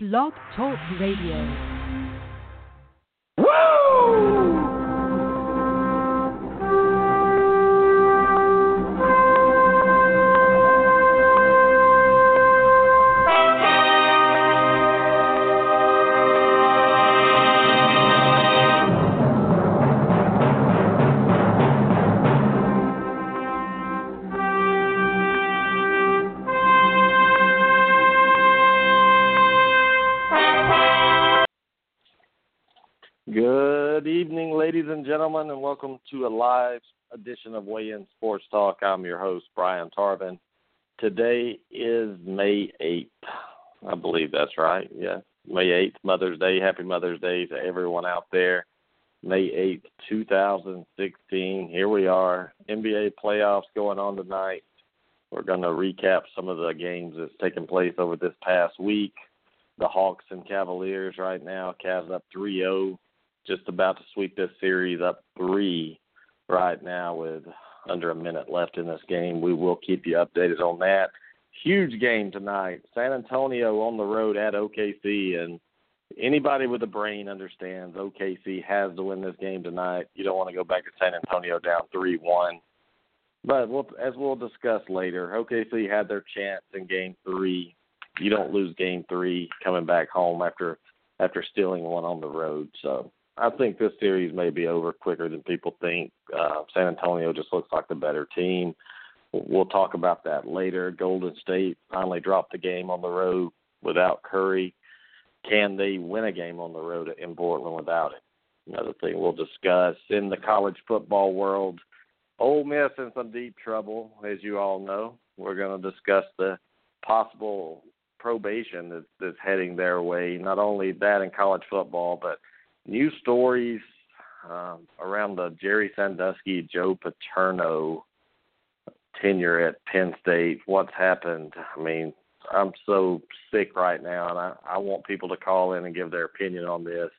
Blog Talk Radio. Gentlemen, and welcome to a live edition of Weigh In Sports Talk. I'm your host, Brian Tarvin. Today is May 8th. I believe that's right. Yeah, May 8th, Mother's Day. Happy Mother's Day to everyone out there. May 8th, 2016. Here we are. NBA playoffs going on tonight. We're going to recap some of the games that's taken place over this past week. The Hawks and Cavaliers right now. Cavs up 3-0. Just about to sweep this series up 3 right now with under a minute left in this game. We will keep you updated on that. Huge game tonight. San Antonio on the road at OKC, and anybody with a brain understands OKC has to win this game tonight. You don't want to go back to San Antonio down 3-1. But as we'll discuss later, OKC had their chance in Game 3. You don't lose Game 3 coming back home after stealing one on the road, so I think this series may be over quicker than people think. San Antonio just looks like the better team. We'll talk about that later. Golden State finally dropped the game on the road without Curry. Can they win a game on the road in Portland without it? Another thing we'll discuss. In the college football world, Ole Miss in some deep trouble, as you all know. We're going to discuss the possible probation that's heading their way. Not only that in college football, but new stories around the Jerry Sandusky, Joe Paterno tenure at Penn State. What's happened? I mean, I'm so sick right now, and I want people to call in and give their opinion on this,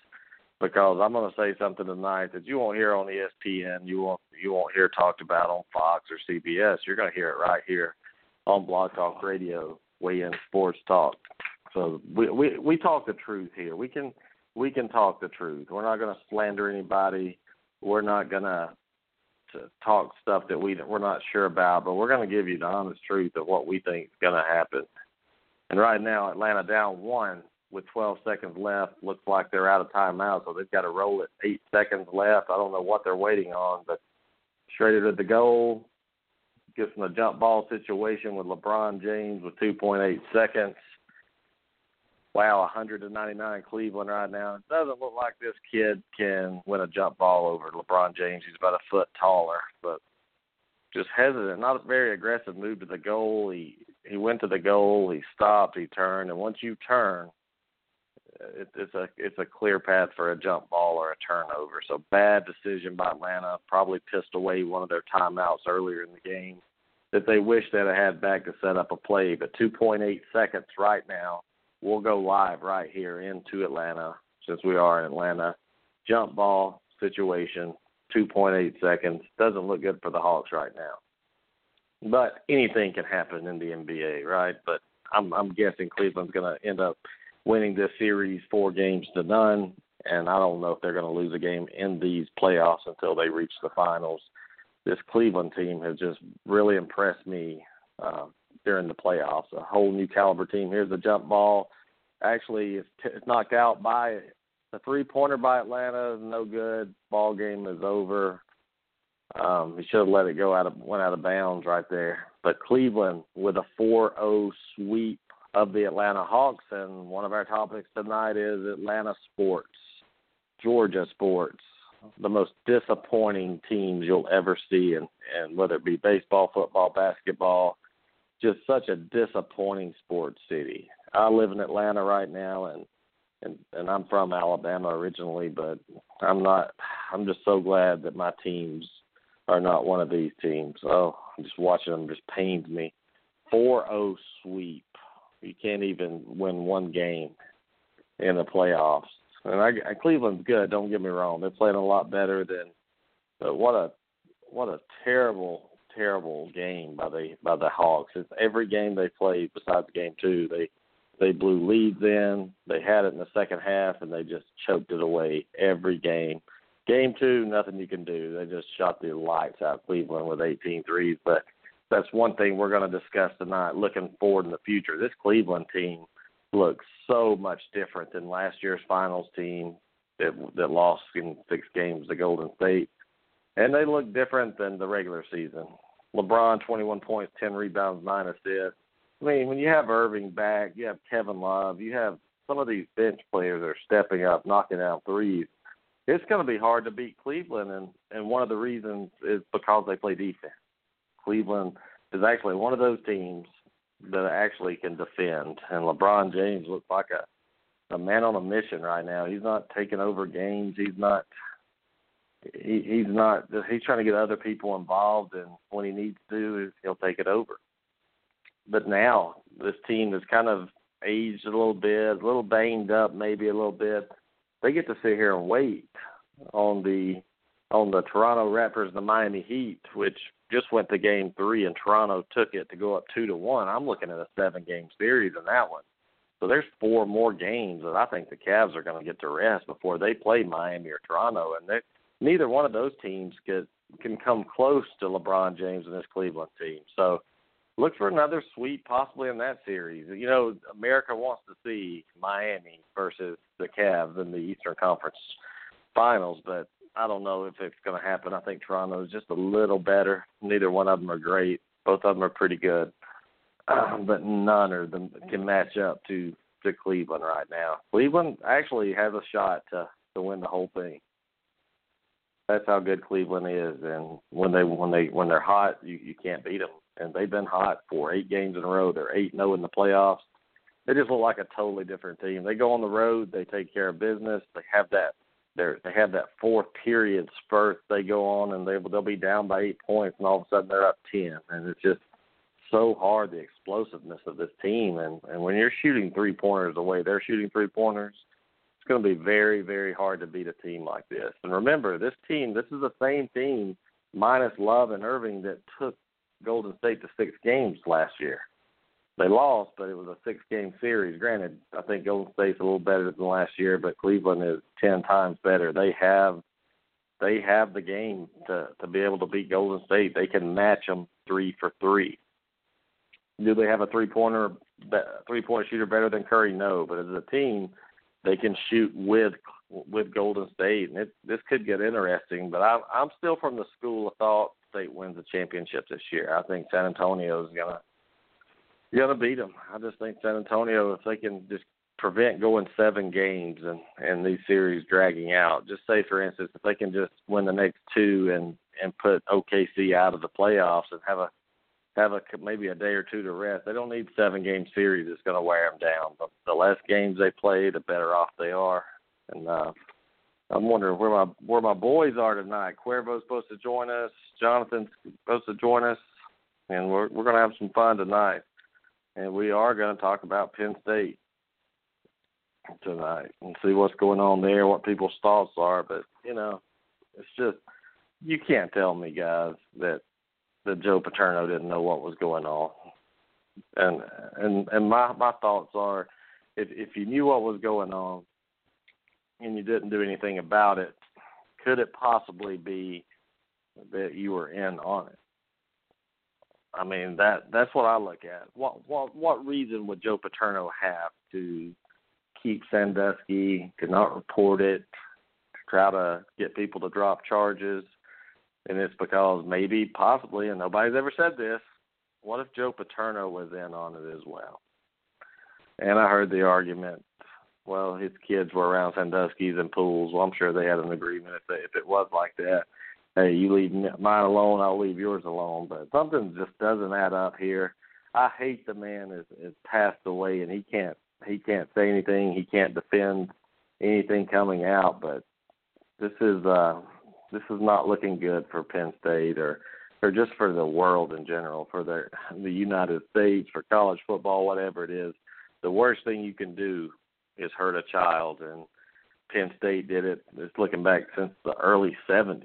because I'm going to say something tonight that you won't hear on ESPN. You won't hear talked about on Fox or CBS. You're going to hear it right here on Blog Talk Radio, Weigh In Sports Talk. So we talk the truth here. We can talk the truth. We're not going to slander anybody. We're not going to talk stuff that we're not sure about, but we're going to give you the honest truth of what we think is going to happen. And right now, Atlanta down 1 with 12 seconds left. Looks like they're out of timeout, so they've got to roll it. 8 seconds left. I don't know what they're waiting on, but straight at the goal, gets in a jump ball situation with LeBron James with 2.8 seconds. Wow, 199 Cleveland right now. It doesn't look like this kid can win a jump ball over LeBron James. He's about a foot taller, but just hesitant. Not a very aggressive move to the goal. He went to the goal. He stopped. He turned. And once you turn, it's a clear path for a jump ball or a turnover. So bad decision by Atlanta. Probably pissed away one of their timeouts earlier in the game that they wish they'd have had back to set up a play. But 2.8 seconds right now. We'll go live right here into Atlanta, since we are in Atlanta. Jump ball situation, 2.8 seconds. Doesn't look good for the Hawks right now. But anything can happen in the NBA, right? But I'm guessing Cleveland's going to end up winning this series 4-0, and I don't know if they're going to lose a game in these playoffs until they reach the finals. This Cleveland team has just really impressed me during the playoffs. A whole new caliber team. Here's the jump ball. Actually, it's knocked out by the three-pointer by Atlanta. No good. Ball game is over. He should have let it go. Went out of bounds right there. But Cleveland with a 4-0 sweep of the Atlanta Hawks. And one of our topics tonight is Atlanta sports, Georgia sports, the most disappointing teams you'll ever see, and whether it be baseball, football, basketball, just such a disappointing sports city. I live in Atlanta right now, and I'm from Alabama originally, but I'm just so glad that my teams are not one of these teams. Oh, just watching them just pains me. 4-0 sweep. You can't even win one game in the playoffs. And Cleveland's good, don't get me wrong. They're playing a lot better but what a terrible game by the Hawks. It's every game they played besides game 2. They They blew leads in. They had it in the second half, and they just choked it away every game. Game two, nothing you can do. They just shot the lights out of Cleveland with 18 threes. But that's one thing we're going to discuss tonight, looking forward in the future. This Cleveland team looks so much different than last year's finals team that lost in 6 games to Golden State. And they look different than the regular season. LeBron, 21 points, 10 rebounds, 9 assists. I mean, when you have Irving back, you have Kevin Love, you have some of these bench players are stepping up, knocking down threes. It's going to be hard to beat Cleveland, and one of the reasons is because they play defense. Cleveland is actually one of those teams that actually can defend, and LeBron James looks like a man on a mission right now. He's not taking over games. He's trying to get other people involved, and when he needs to, he'll take it over. But now this team is kind of aged a little bit, a little banged up maybe a little bit. They get to sit here and wait on the Toronto Raptors and the Miami Heat, which just went to game 3, and Toronto took it to go up 2-1. I'm looking at a 7-game series in that one. So there's 4 more games that I think the Cavs are going to get to rest before they play Miami or Toronto, and neither one of those teams can come close to LeBron James and this Cleveland team. So look for another sweep possibly in that series. You know, America wants to see Miami versus the Cavs in the Eastern Conference Finals, but I don't know if it's going to happen. I think Toronto is just a little better. Neither one of them are great. Both of them are pretty good, but none of them can match up to Cleveland right now. Cleveland actually has a shot to win the whole thing. That's how good Cleveland is, and when they're hot, you can't beat them. And they've been hot for 8 games in a row. They're 8-0 in the playoffs. They just look like a totally different team. They go on the road. They take care of business. They have that. They have that fourth period spurt. They go on and they'll be down by 8 points, and all of a sudden they're up 10. And it's just so hard, the explosiveness of this team. And when you're shooting 3-pointers the way they're shooting 3-pointers, it's going to be very, very hard to beat a team like this. And remember, this is the same team minus Love and Irving that took Golden State to 6 games last year. They lost, but it was a 6-game series. Granted, I think Golden State's a little better than last year, but Cleveland is 10 times better. They have the game to be able to beat Golden State. They can match them 3 for 3. Do they have a three-point shooter better than Curry? No, but as a team, they can shoot with Golden State, and this could get interesting. But I'm still from the school of thought State wins the championship this year. I think San Antonio is gonna beat them. I just think San Antonio, if they can just prevent going 7 games and these series dragging out, just say, for instance, if they can just win the next 2 and put OKC out of the playoffs and have maybe a day or 2 to rest, they don't need 7-game series that's going to wear them down. But the less games they play, the better off they are. And I'm wondering where my boys are tonight. Cuervo's supposed to join us. Jonathan's supposed to join us, and we're going to have some fun tonight. And we are going to talk about Penn State tonight and see what's going on there, what people's thoughts are. But you know, it's just, you can't tell me, guys, that Joe Paterno didn't know what was going on. And my thoughts are, if you knew what was going on and you didn't do anything about it, could it possibly be that you were in on it? I mean, that's what I look at. What reason would Joe Paterno have to keep Sandusky, to not report it, to try to get people to drop charges? And it's because maybe, possibly, and nobody's ever said this, what if Joe Paterno was in on it as well? And I heard the argument, well, his kids were around Sandusky's and pools. Well, I'm sure they had an agreement if it was like that. Hey, you leave mine alone, I'll leave yours alone. But something just doesn't add up here. I hate the man has passed away, and he can't say anything. He can't defend anything coming out. But this is not looking good for Penn State or just for the world in general, for the United States, for college football, whatever it is. The worst thing you can do is hurt a child, and Penn State did it. It's looking back since the early 70s,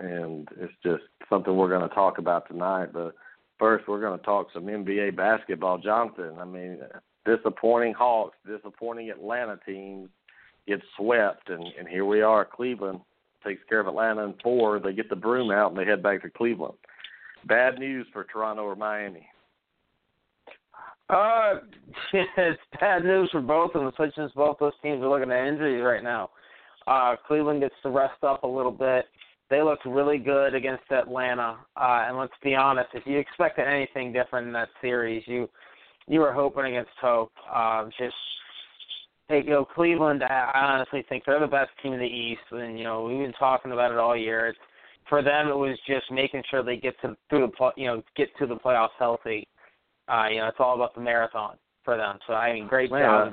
and it's just something we're going to talk about tonight. But first, we're going to talk some NBA basketball. Jonathan, I mean, disappointing Hawks, disappointing Atlanta teams get swept, and here we are. Cleveland takes care of Atlanta in 4. They get the broom out, and they head back to Cleveland. Bad news for Toronto or Miami? It's bad news for both of them, especially since both those teams are looking at injuries right now. Cleveland gets to rest up a little bit. They looked really good against Atlanta. And let's be honest, if you expected anything different in that series, you were hoping against hope. Cleveland, I honestly think they're the best team in the East. And, we've been talking about it all year. For them, it was just making sure they get to the playoffs healthy. It's all about the marathon for them. So, great job.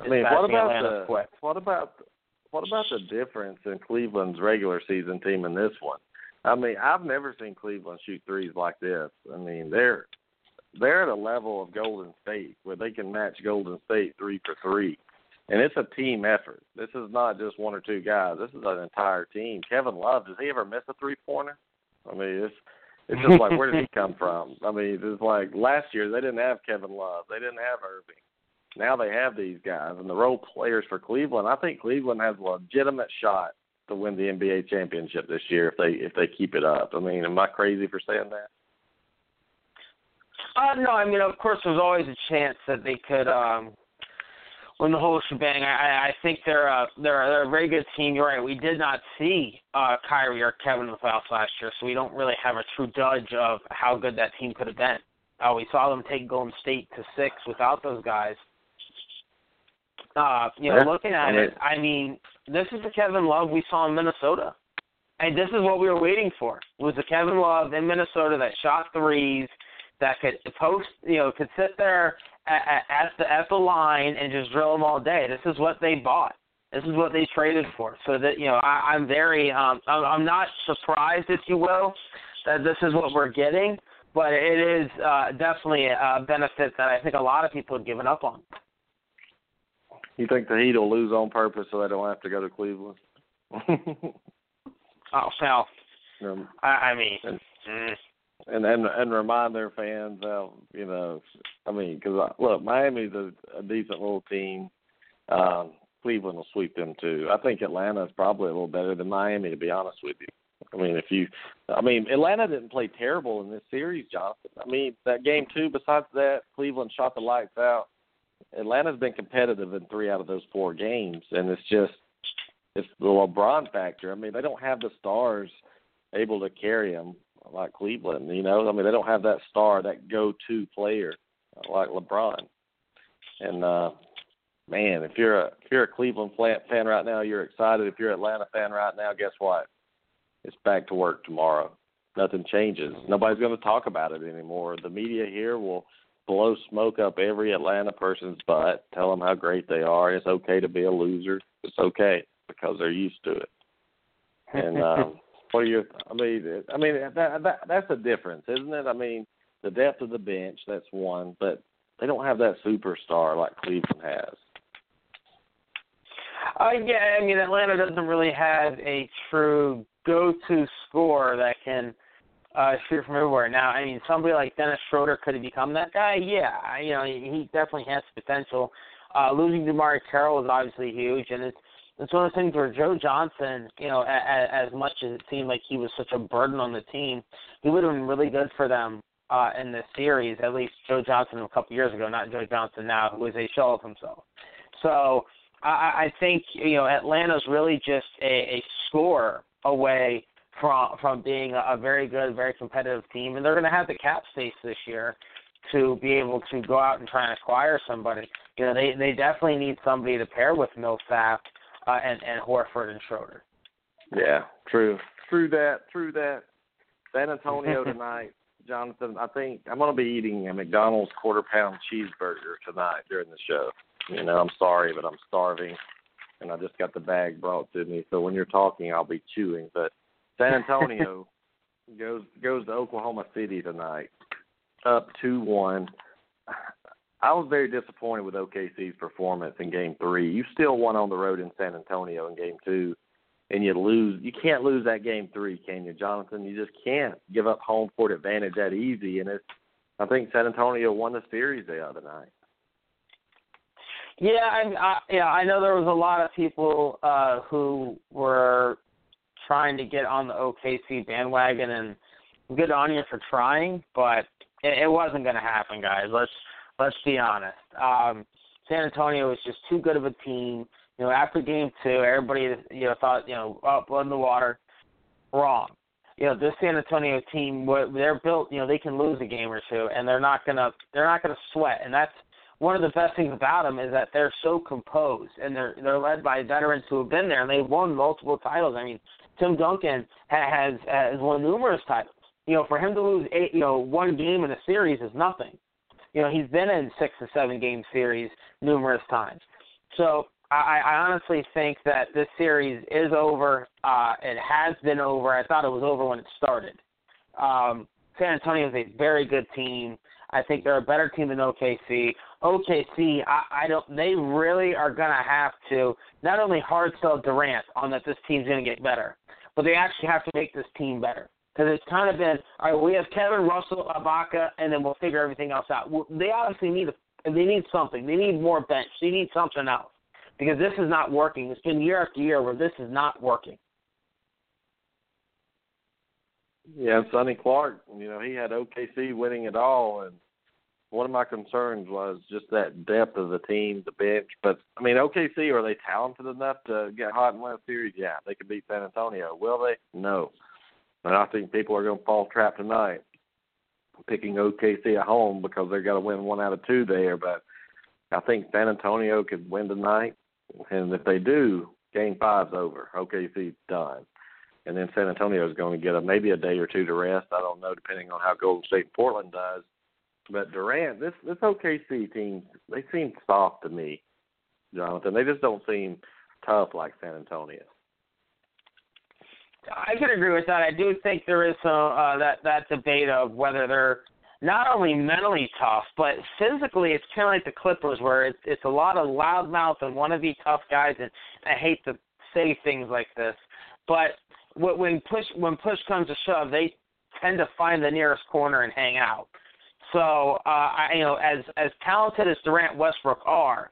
What about the difference in Cleveland's regular season team in this one? I've never seen Cleveland shoot threes like this. They're at a level of Golden State where they can match Golden State 3-for-3. And it's a team effort. This is not just one or two guys. This is an entire team. Kevin Love, does he ever miss a three-pointer? It's just like, where did he come from? It's like last year they didn't have Kevin Love. They didn't have Irving. Now they have these guys, and the role players for Cleveland. I think Cleveland has a legitimate shot to win the NBA championship this year if they keep it up. Am I crazy for saying that? No, of course there's always a chance that they could win the whole shebang. I think they're a very good team. You're right. We did not see Kyrie or Kevin in the playoffs last year, so we don't really have a true judge of how good that team could have been. We saw them take Golden State to 6 without those guys. Looking at it, this is the Kevin Love we saw in Minnesota. And this is what we were waiting for, was the Kevin Love in Minnesota that shot threes, that could post, could sit there at the line and just drill them all day. This is what they bought. This is what they traded for. So that, I'm very, I'm not surprised, if you will, that this is what we're getting, but it is definitely a benefit that I think a lot of people have given up on. You think the Heat will lose on purpose so they don't have to go to Cleveland? Oh, hell. And remind their fans how, because, look, Miami's a decent little team. Cleveland will sweep them, too. I think Atlanta is probably a little better than Miami, to be honest with you. Atlanta didn't play terrible in this series, Johnson. That game two, besides that, Cleveland shot the lights out. Atlanta's been competitive in 3 out of those 4 games, and it's the LeBron factor. They don't have the stars able to carry them like Cleveland, they don't have that star, that go-to player like LeBron. And, man, if you're a Cleveland fan right now, you're excited. If you're an Atlanta fan right now, guess what? It's back to work tomorrow. Nothing changes. Nobody's going to talk about it anymore. The media here will blow smoke up every Atlanta person's butt, tell them how great they are. It's okay to be a loser. It's okay because they're used to it. And what are your? That's a difference, isn't it? The depth of the bench, that's one, but they don't have that superstar like Cleveland has. Atlanta doesn't really have a true go-to scorer that can shoot from everywhere. Now, somebody like Dennis Schroeder, could have become that guy? Yeah, he definitely has potential. Losing Damari Carroll was obviously huge, and it's one of those things where Joe Johnson, as much as it seemed like he was such a burden on the team, he would have been really good for them in this series, at least Joe Johnson a couple years ago, not Joe Johnson now, who is a shell of himself. So I think, Atlanta's really just a scorer away from being a very good, very competitive team, and they're going to have the cap space this year to be able to go out and try and acquire somebody. They definitely need somebody to pair with Millsap and Horford and Schroeder. Yeah, true. True that. San Antonio tonight, Jonathan. I think I'm going to be eating a McDonald's quarter-pound cheeseburger tonight during the show. I'm sorry, but I'm starving, and I just got the bag brought to me. So when you're talking, I'll be chewing, but San Antonio goes to Oklahoma City tonight, up 2-1. I was very disappointed with OKC's performance in Game 3. You still won on the road in San Antonio in Game 2, and you lose. You can't lose that Game 3, can you, Jonathan? You just can't give up home court advantage that easy. And I think San Antonio won the series the other night. I know there was a lot of people who were trying to get on the OKC bandwagon, and good on you for trying, but it wasn't going to happen, guys. Let's be honest. San Antonio was just too good of a team. You know, after Game 2, everybody thought blood in the water. Wrong. You know, this San Antonio team, they're built. You know, they can lose a game or two, and they're not gonna sweat. And that's one of the best things about them is that they're so composed, and they're led by veterans who have been there, and they've won multiple titles. I mean, Tim Duncan has won numerous titles. You know, for him to lose one game in a series is nothing. You know, he's been in 6- and 7-game series numerous times. So I honestly think that this series is over. It has been over. I thought it was over when it started. San Antonio is a very good team. I think they're a better team than OKC. OKC, they really are going to have to not only hard sell Durant on that this team's going to get better, but they actually have to make this team better. Because it's kind of been, all right, we have Kevin, Russell, Ibaka, and then we'll figure everything else out. Well, they obviously need something. They need more bench. They need something else. Because this is not working. It's been year after year where this is not working. Yeah, Sonny Clark, he had OKC winning it all. And one of my concerns was just that depth of the team, the bench. But, I mean, OKC, are they talented enough to get hot and win a series? Yeah, they could beat San Antonio. Will they? No. And I think people are going to fall trap tonight picking OKC at home because they've got to win 1 out of 2 there. But I think San Antonio could win tonight. And if they do, Game 5's over. OKC's done. And then San Antonio is going to get maybe a day or two to rest. I don't know, depending on how Golden State and Portland does. But Durant, this OKC team, they seem soft to me, Jonathan. They just don't seem tough like San Antonio. I could agree with that. I do think there is that debate of whether they're not only mentally tough, but physically it's kind of like the Clippers where it's a lot of loudmouth and wannabe tough guys, and I hate to say things like this, but when push comes to shove, they tend to find the nearest corner and hang out. So, as talented as Durant, Westbrook are,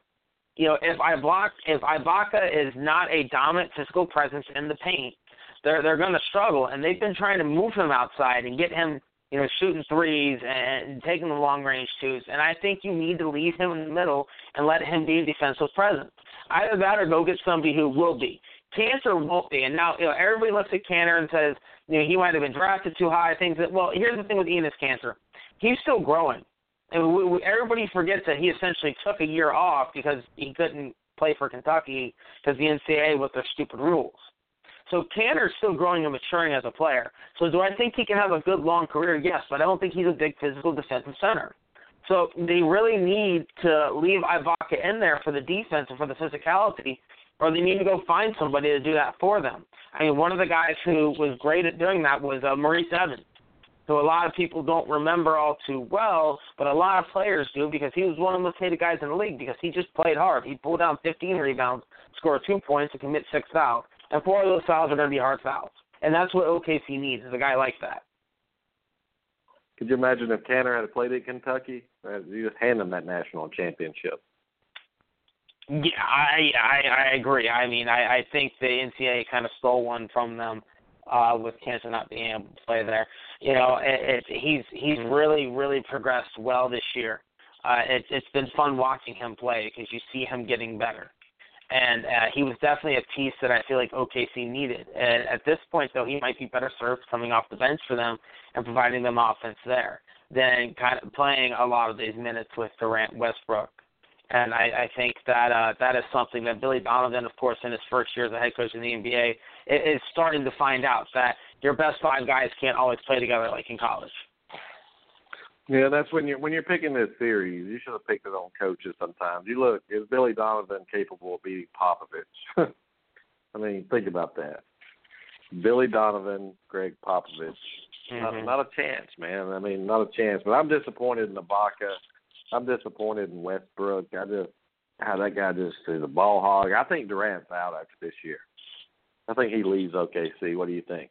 if Ibaka is not a dominant physical presence in the paint, they're going to struggle, and they've been trying to move him outside and get him, shooting threes and taking the long-range twos, and I think you need to leave him in the middle and let him be a defensive presence. Either that or go get somebody who will be. Kanter won't be, and now everybody looks at Kanter and says, he might have been drafted too high, things that, well, here's the thing with Enes Kanter. He's still growing, and everybody forgets that he essentially took a year off because he couldn't play for Kentucky because the NCAA with their stupid rules. So Kanter's still growing and maturing as a player. So do I think he can have a good long career? Yes, but I don't think he's a big physical defensive center. So they really need to leave Ibaka in there for the defense and for the physicality, or they need to go find somebody to do that for them. I mean, one of the guys who was great at doing that was Maurice Evans, who a lot of people don't remember all too well, but a lot of players do because he was one of the most hated guys in the league because he just played hard. He pulled down 15 rebounds, scored 2 points, and commit 6 fouls. And 4 of those fouls are going to be hard fouls. And that's what OKC needs, is a guy like that. Could you imagine if Kanter had played at Kentucky? You just hand him that national championship. Yeah, I agree. I mean, I think the NCAA kind of stole one from them with Kanter not being able to play there. He's really, really progressed well this year. It's been fun watching him play because you see him getting better. And he was definitely a piece that I feel like OKC needed. And at this point, though, he might be better served coming off the bench for them and providing them offense there than kind of playing a lot of these minutes with Durant, Westbrook. And I think that that is something that Billy Donovan, of course, in his first year as a head coach in the NBA, is starting to find out that your best 5 guys can't always play together like in college. Yeah, that's when you're picking this series, you should have picked it on coaches sometimes. You look, is Billy Donovan capable of beating Popovich? I mean, think about that. Billy Donovan, Gregg Popovich. Mm-hmm. Not a chance, man. I mean, not a chance. But I'm disappointed in Ibaka. I'm disappointed in Westbrook. That guy just is a ball hog. I think Durant's out after this year. I think he leaves OKC. What do you think?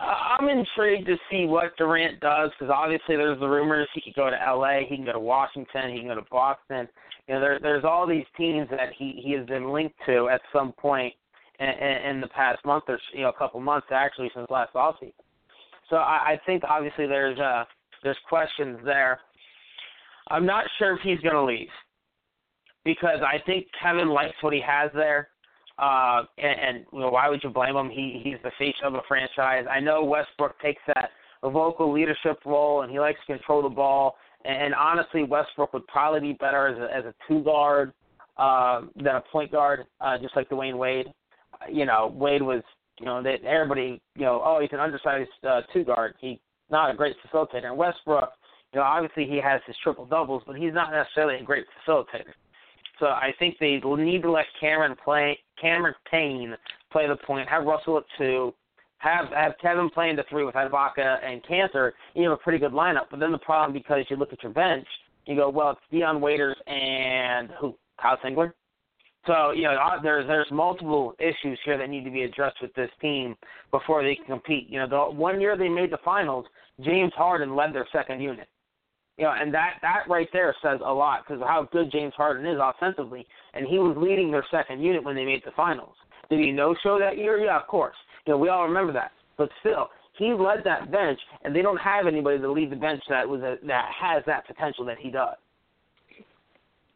I'm intrigued to see what Durant does, because obviously there's the rumors he could go to L.A., he can go to Washington, he can go to Boston. You know, there's all these teams that he has been linked to at some point in the past month or a couple months, actually, since last offseason. So I think obviously there's questions there. I'm not sure if he's going to leave, because I think Kevin likes what he has there. And you know, why would you blame him? He's the face of a franchise. I know Westbrook takes that vocal leadership role, and he likes to control the ball. And honestly, Westbrook would probably be better as a two guard than a point guard, just like Dwayne Wade. You know, Wade was, you know, that everybody, you know, oh, he's an undersized two guard. He's not a great facilitator. And Westbrook, you know, obviously he has his triple doubles, but he's not necessarily a great facilitator. So I think they need to let Cameron Payne play the point, have Russell at two, have Kevin playing the three with Ibaka and Kanter, and you have a pretty good lineup. But then the problem, because you look at your bench, you go, well, it's Deion Waiters and who? Kyle Singler? So, you know, there's multiple issues here that need to be addressed with this team before they can compete. You know, the one year they made the finals, James Harden led their second unit. You know, and that right there says a lot, because of how good James Harden is offensively, and he was leading their second unit when they made the finals. Did he no-show that year? Yeah, of course. You know, we all remember that. But still, he led that bench, and they don't have anybody to lead the bench that has that potential that he does.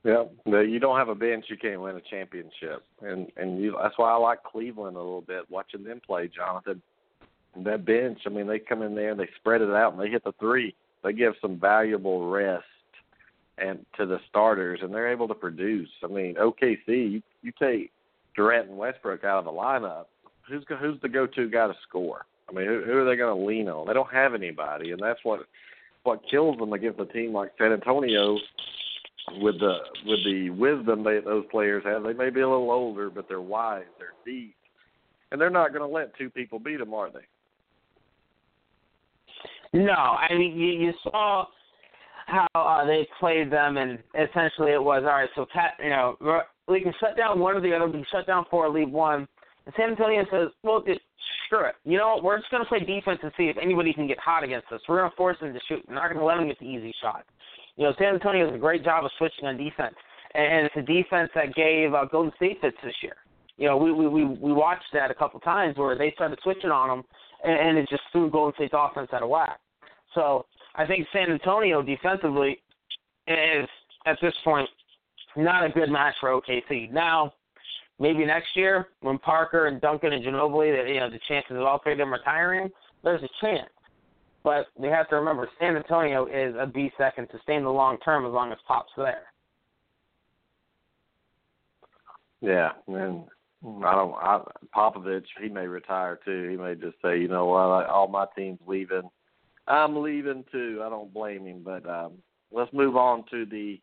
Yeah, you don't have a bench, you can't win a championship, and that's why I like Cleveland a little bit, watching them play, Jonathan. And that bench, I mean, they come in there and they spread it out and they hit the three. They give some valuable rest and to the starters, and they're able to produce. I mean, OKC, you take Durant and Westbrook out of the lineup, who's the go-to guy to score? I mean, who are they going to lean on? They don't have anybody, and that's what kills them against a team like San Antonio. With the wisdom those players have, they may be a little older, but they're wise, they're deep, and they're not going to let two people beat them, are they? No, I mean, you saw how they played them, and essentially it was, all right, so we can shut down one or the other, we can shut down four, leave one. And San Antonio says, well, dude, screw it. You know what, we're just going to play defense and see if anybody can get hot against us. We're going to force them to shoot. We're not going to let them get the easy shot. You know, San Antonio does a great job of switching on defense, and it's a defense that gave Golden State fits this year. You know, we watched that a couple times where they started switching on them, and it just threw Golden State's offense out of whack. So I think San Antonio defensively is, at this point, not a good match for OKC. Now, maybe next year when Parker and Duncan and Ginobili, the chances of all three of them retiring, there's a chance. But we have to remember, San Antonio is a beast that can sustain the long term as long as Pop's there. Yeah, and Popovich, he may retire too. He may just say, you know what, all my team's leaving. I'm leaving too. I don't blame him. But let's move on to the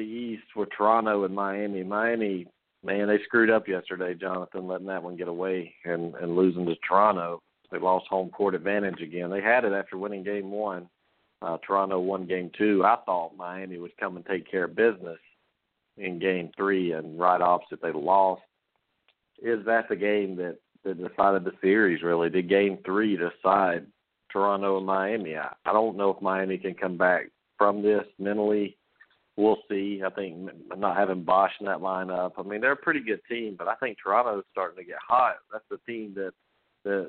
East, with Toronto and Miami. Miami, man, they screwed up yesterday, Jonathan, letting that one get away and losing to Toronto. They lost home court advantage again. They had it after winning game one. Toronto won game two. I thought Miami would come and take care of business in game three, and right opposite, they lost. Is that the game that decided the series, really? Did game three decide Toronto and Miami? I don't know if Miami can come back from this mentally. We'll see. I think not having Bosh in that lineup. I mean, they're a pretty good team, but I think Toronto's starting to get hot. That's the team that I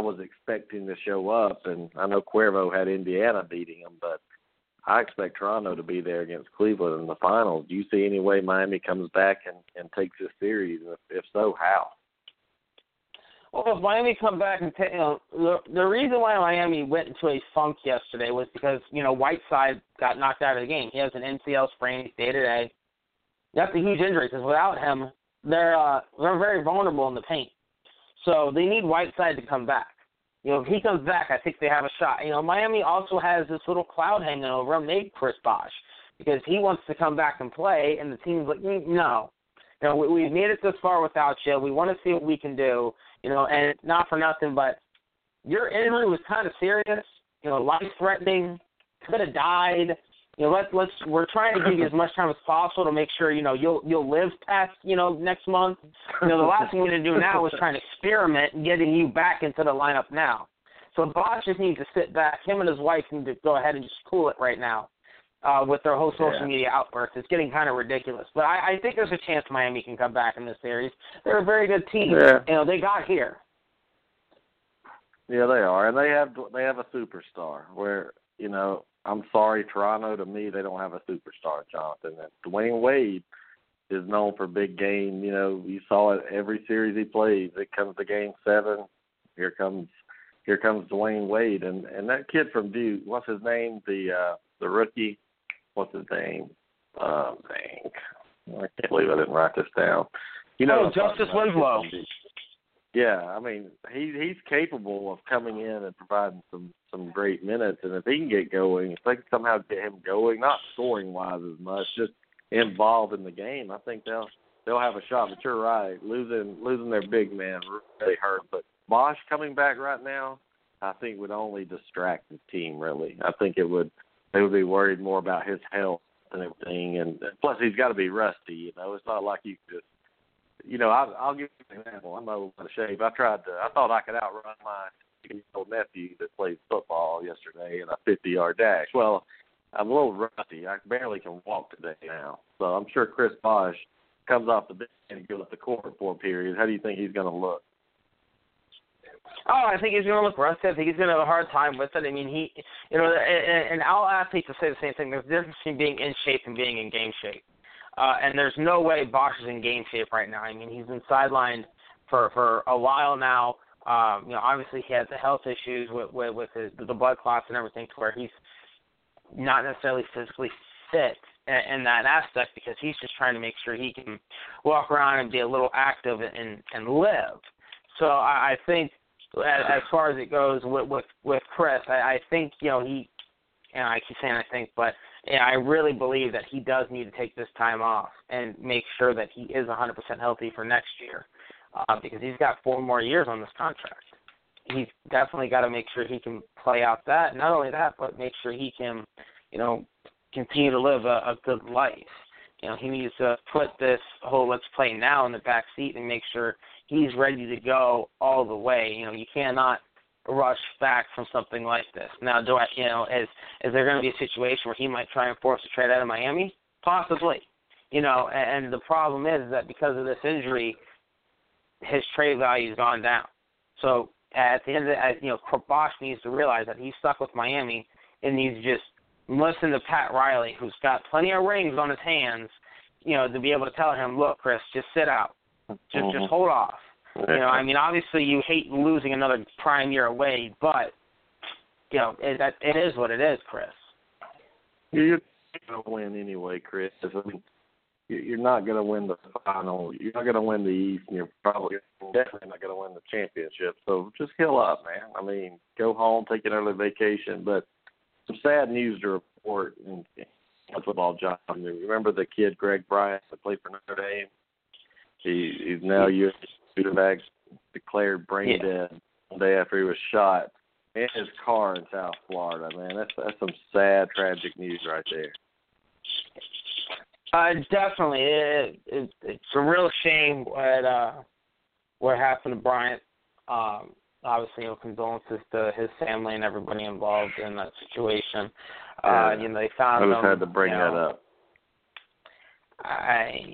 was expecting to show up, and I know Cuervo had Indiana beating them, but I expect Toronto to be there against Cleveland in the finals. Do you see any way Miami comes back and takes this series? If so, how? Well, if Miami come back and the reason why Miami went into a funk yesterday was because, you know, Whiteside got knocked out of the game. He has an MCL sprain day-to-day. That's a huge injury, because without him, they're very vulnerable in the paint. So they need Whiteside to come back. You know, if he comes back, I think they have a shot. You know, Miami also has this little cloud hanging over him named Chris Bosh, because he wants to come back and play, and the team's like, no. You know, we've made it this far without you. We want to see what we can do. You know, and not for nothing, but your injury was kind of serious. You know, life-threatening. Could have died. You know, we're trying to give you as much time as possible to make sure, you know, you'll live past, you know, next month. You know, the last thing we're going to do now is trying to experiment and getting you back into the lineup now. So Bosch just needs to sit back. Him and his wife need to go ahead and just cool it right now with their whole social media outburst. It's getting kind of ridiculous. But I think there's a chance Miami can come back in this series. They're a very good team. Yeah. You know, they got here. Yeah, they are. And they have a superstar where, you know, I'm sorry, Toronto, to me, they don't have a superstar, Jonathan. And Dwayne Wade is known for big game. You know, you saw it every series he plays. It comes to game 7. Here comes Dwayne Wade, and that kid from Duke, what's his name? The rookie, what's his name? I can't believe I didn't write this down. You know, Justice Winslow. Yeah, I mean he's capable of coming in and providing some great minutes, and if he can get going, if they can somehow get him going, not scoring wise as much, just involved in the game, I think they'll have a shot. But you're right, losing their big man really hurt, but. Bosch coming back right now, I think would only distract the team. Really, I think they would be worried more about his health and everything. And plus, he's got to be rusty. You know, it's not like you just. You know, I'll give you an example. I'm over the shave. I thought I could outrun my 16-year-old nephew that plays football yesterday in a 50-yard dash. Well, I'm a little rusty. I barely can walk today now. So I'm sure Chris Bosch comes off the bench and goes up the court for a period. How do you think he's going to look? Oh, I think he's going to look rusty. I think he's going to have a hard time with it. I mean, and all athletes will say the same thing. There's a difference between being in shape and being in game shape. And there's no way Bosch is in game shape right now. I mean, he's been sidelined for a while now. You know, obviously he has the health issues with the blood clots and everything to where he's not necessarily physically fit in that aspect because he's just trying to make sure he can walk around and be a little active and live. So I think as far as it goes with Chris, I think, you know, he, you know, I keep saying I think, but you know, I really believe that he does need to take this time off and make sure that he is 100% healthy for next year because he's got 4 more years on this contract. He's definitely got to make sure he can play out that. Not only that, but make sure he can, you know, continue to live a good life. You know, he needs to put this whole let's play now in the back seat and make sure he's ready to go all the way. You know, you cannot rush back from something like this. Now, is there going to be a situation where he might try and force a trade out of Miami? Possibly. You know, and the problem is that because of this injury, his trade value has gone down. So at the end of the, you know, Bosch needs to realize that he's stuck with Miami and needs to just listen to Pat Riley, who's got plenty of rings on his hands, you know, to be able to tell him, look, Chris, just sit out. Just hold off. You know, I mean, obviously you hate losing another prime year away, but, you know, it is what it is, Chris. You're going to win anyway, Chris. I mean, you're not going to win the final. You're not going to win the East, and you're probably definitely not going to win the championship. So just heal up, man. I mean, go home, take an early vacation. But some sad news to report in football, John. Remember the kid, Greg Bryant, that played for Notre Dame? He's now U.S. quarterback, declared brain dead one day after he was shot in his car in South Florida. Man, that's some sad, tragic news right there. Definitely, it's a real shame what happened to Bryant. Obviously, you know, condolences to his family and everybody involved in that situation. You know, they found him. I just had to bring that up. I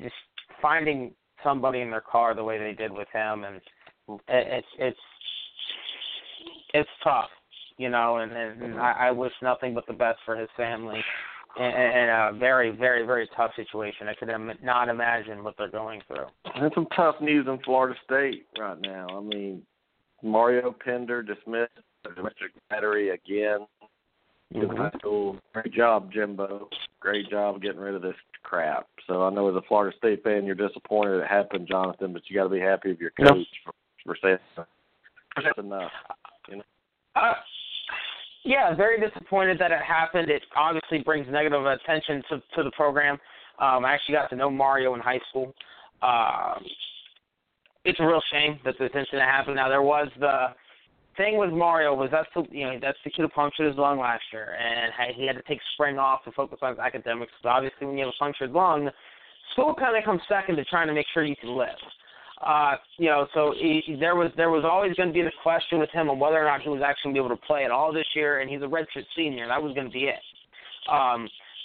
just. Finding somebody in their car the way they did with him, and it's tough, you know. And I wish nothing but the best for his family. And a very, very, very tough situation. I could not imagine what they're going through. There's some tough news in Florida State right now. I mean, Mario Pender dismissed for domestic battery again. Mm-hmm. Great job, Jimbo. Great job getting rid of this crap. So I know as a Florida State fan, you're disappointed it happened, Jonathan, but you got to be happy with your coach for saying enough. You know? Yeah, very disappointed that it happened. It obviously brings negative attention to the program. I actually got to know Mario in high school. It's a real shame that this incident happened. Now, there was the thing with Mario was that's the kid who punctured his lung last year, and he had to take spring off to focus on his academics. Because obviously, when you have a punctured lung, school kind of comes second to trying to make sure you can live. So there was always going to be the question with him on whether or not he was actually going to be able to play at all this year, and he's a redshirt senior. That was going to be it.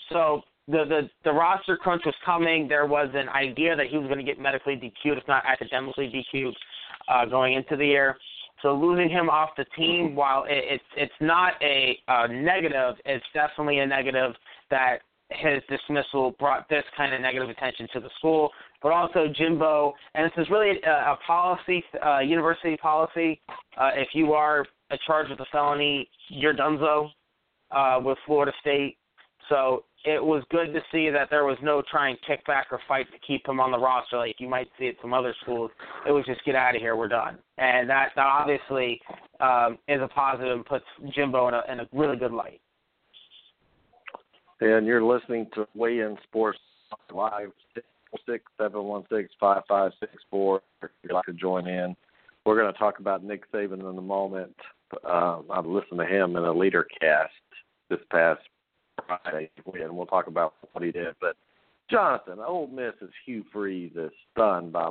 So the roster crunch was coming. There was an idea that he was going to get medically DQ'd, if not academically DQ'd, going into the year. So losing him off the team, while it's not a negative, it's definitely a negative that his dismissal brought this kind of negative attention to the school. But also Jimbo, and this is really a policy, university policy. If you are charged with a felony, you're donezo with Florida State. So it was good to see that there was no trying kickback or fight to keep him on the roster like you might see at some other schools. It was just get out of here, we're done. And that obviously is a positive and puts Jimbo in a really good light. And you're listening to Weigh In Sports Live. 647-165-564 if you'd like to join in. We're going to talk about Nick Saban in a moment. I've listened to him in a leader cast this past Friday, and we'll talk about what he did. But, Jonathan, Ole Miss's Hugh Freeze is stunned by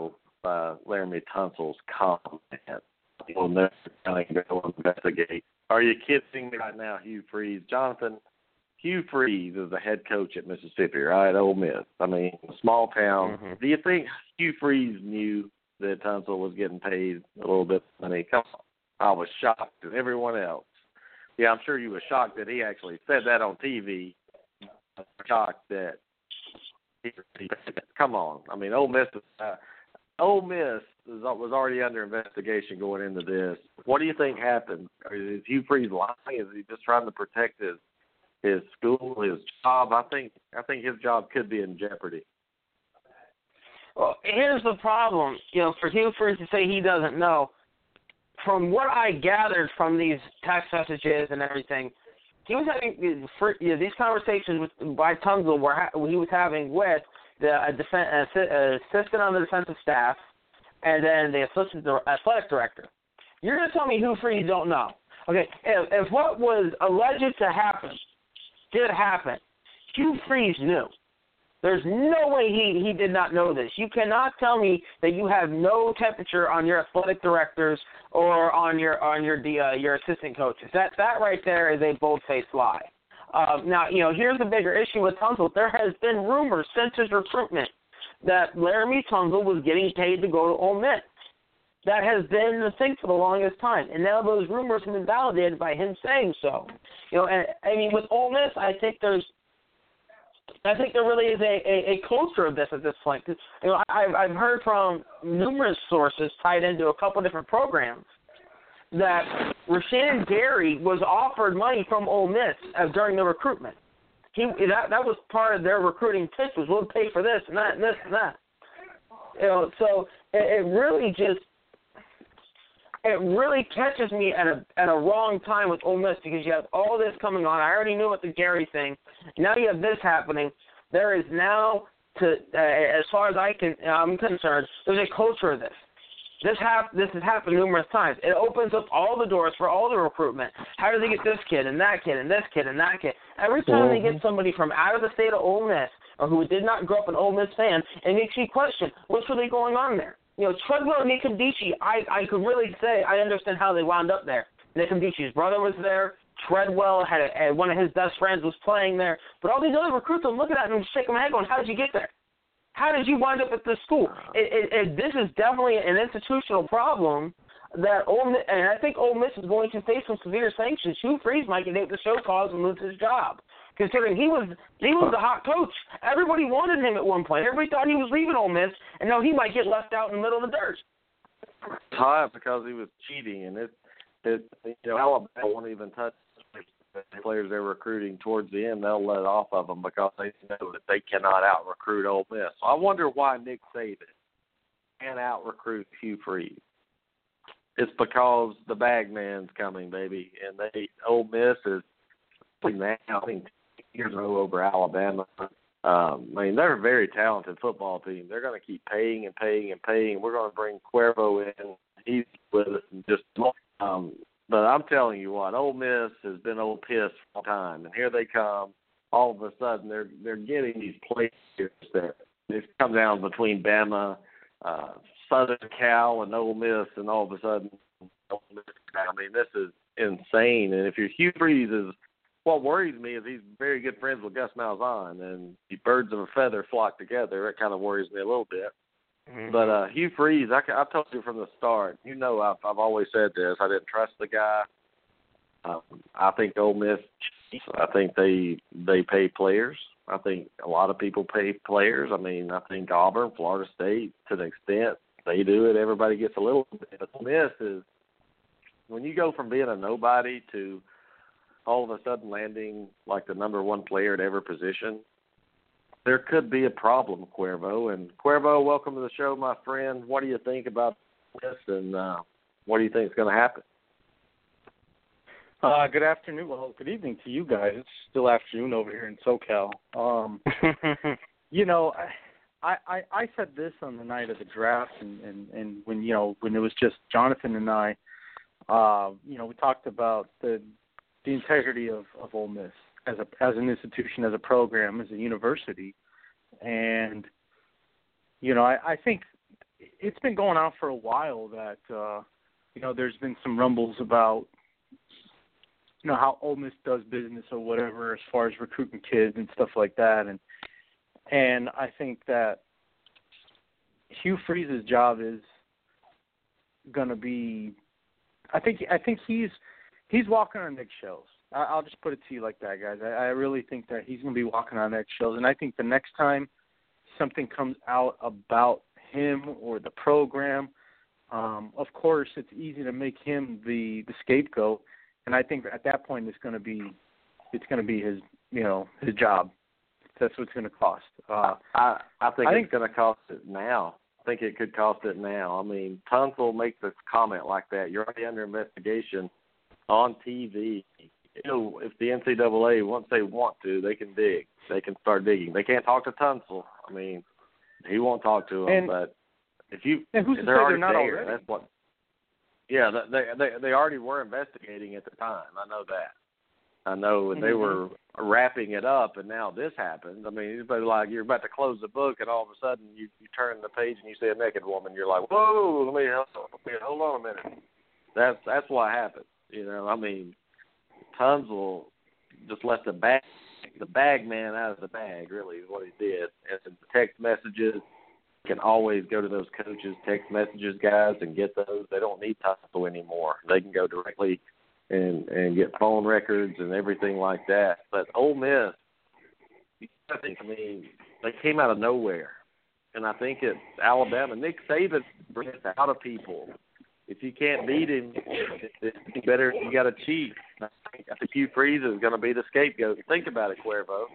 Laramie Tunsil's comment. We'll never go investigate. Are you kidding me right now, Hugh Freeze? Jonathan, Hugh Freeze is the head coach at Mississippi, right? Ole Miss. I mean, small town. Mm-hmm. Do you think Hugh Freeze knew that Tunsil was getting paid a little bit of money? Come on. I was shocked at everyone else. Yeah, I'm sure you were shocked that he actually said that on TV. I'm shocked that he come on. I mean, Ole Miss was already under investigation going into this. What do you think happened? Is Hugh Freeze lying? Is he just trying to protect his school, his job? I think his job could be in jeopardy. Well, here's the problem. For Hugh Freeze to say he doesn't know, from what I gathered from these text messages and everything, he was having these conversations by Tunsil where he was having with the assistant on the defensive staff and then the athletic director. You're going to tell me Hugh Freeze don't know. Okay, if what was alleged to happen did happen, Hugh Freeze knew. There's no way he did not know this. You cannot tell me that you have no temperature on your athletic directors or on your assistant coaches. That right there is a bold-faced lie. Now, here's the bigger issue with Tunsil. There has been rumors since his recruitment that Laramie Tunsil was getting paid to go to Ole Miss. That has been the thing for the longest time, and now those rumors have been validated by him saying so. With Ole Miss, I think there really is a culture of this at this point. I've heard from numerous sources tied into a couple different programs that Rashan Gary was offered money from Ole Miss during the recruitment. That was part of their recruiting pitch was we'll pay for this and that and this and that. So it really just. It really catches me at a wrong time with Ole Miss because you have all this coming on. I already knew about the Gary thing. Now you have this happening. There is now, as far as I'm concerned, there's a culture of this. This has happened numerous times. It opens up all the doors for all the recruitment. How do they get this kid and that kid and this kid and that kid? Every time they get somebody from out of the state of Ole Miss or who did not grow up an Ole Miss fan, it makes me question what's really going on there. Treadwell and Nicodici, I could really say I understand how they wound up there. Nicodici's brother was there. Treadwell, had one of his best friends was playing there. But all these other recruits, I'm looking at them shaking my head going, how did you get there? How did you wind up at this school? This is definitely an institutional problem that and I think Ole Miss is going to face some severe sanctions. Hugh Freeze might get named the show cause and lose his job, considering he was the hot coach. Everybody wanted him at one point. Everybody thought he was leaving Ole Miss, and now he might get left out in the middle of the dirt. Tied because he was cheating, and Alabama won't even touch the players they're recruiting towards the end. They'll let off of them because they know that they cannot out-recruit Ole Miss. So I wonder why Nick Saban can't out-recruit Hugh Freeze. It's because the bagman's coming, baby, and Ole Miss is now, I think, 2 years ago over Alabama. They're a very talented football team. They're going to keep paying and paying and paying. We're going to bring Cuervo in. He's with us. But I'm telling you what, Ole Miss has been old piss for a time, and here they come. All of a sudden, they're getting these players that come down between Bama, Southern Cal and Ole Miss, and all of a sudden, Ole Miss, I mean, this is insane. And if you're Hugh Freeze, is what worries me is he's very good friends with Gus Malzahn, and the birds of a feather flock together. That kind of worries me a little bit. Mm-hmm. But Hugh Freeze, I told you from the start, you know, I've always said this. I didn't trust the guy. I think Ole Miss, I think they pay players. I think a lot of people pay players. I mean, I think Auburn, Florida State, to the extent they do it, everybody gets a little bit. But Ole Miss is, when you go from being a nobody to all of a sudden landing like the number one player at every position, there could be a problem, Cuervo. And Cuervo, welcome to the show, my friend. What do you think about this, and what do you think is going to happen? Good afternoon. Well, good evening to you guys. It's still afternoon over here in SoCal. You know, I said this on the night of the draft, and when, you know, when it was just Jonathan and I, you know, we talked about the integrity of Ole Miss as an institution, as a program, as a university. And, you know, I think it's been going on for a while that, you know, there's been some rumbles about, you know, how Ole Miss does business or whatever as far as recruiting kids and stuff like that. And I think that Hugh Freeze's job is going to be – I think he's walking on eggshells. I'll just put it to you like that, guys. I really think that he's going to be walking on eggshells. And I think the next time something comes out about him or the program, of course it's easy to make him the scapegoat. And I think at that point it's going to be his, you know, his job. That's what it's going to cost. I think it's going to cost it now. I think it could cost it now. I mean, Tunsil makes a comment like that. You're already under investigation on TV. You know, if the NCAA, once they want to, they can dig. They can start digging. They can't talk to Tunsil. I mean, he won't talk to him. But if who's to say they're not there, already? That's what. Yeah, they already were investigating at the time. I know that. I know they were wrapping it up, and now this happens. I mean, it's like you're about to close the book, and all of a sudden you turn the page and you see a naked woman. You're like, whoa, hold on a minute. That's what happened. You know, I mean, Tunsil just left the bag man out of the bag, really, is what he did. And the text messages. Can always go to those coaches, text messages, guys, and get those. They don't need Tunsil anymore. They can go directly and get phone records and everything like that. But Ole Miss, I mean, they came out of nowhere. And I think it's Alabama. Nick Saban brings it out of people. If you can't beat him, it's better you got to cheat. I think Hugh Freeze is going to be the scapegoat. Think about it, Cuervo.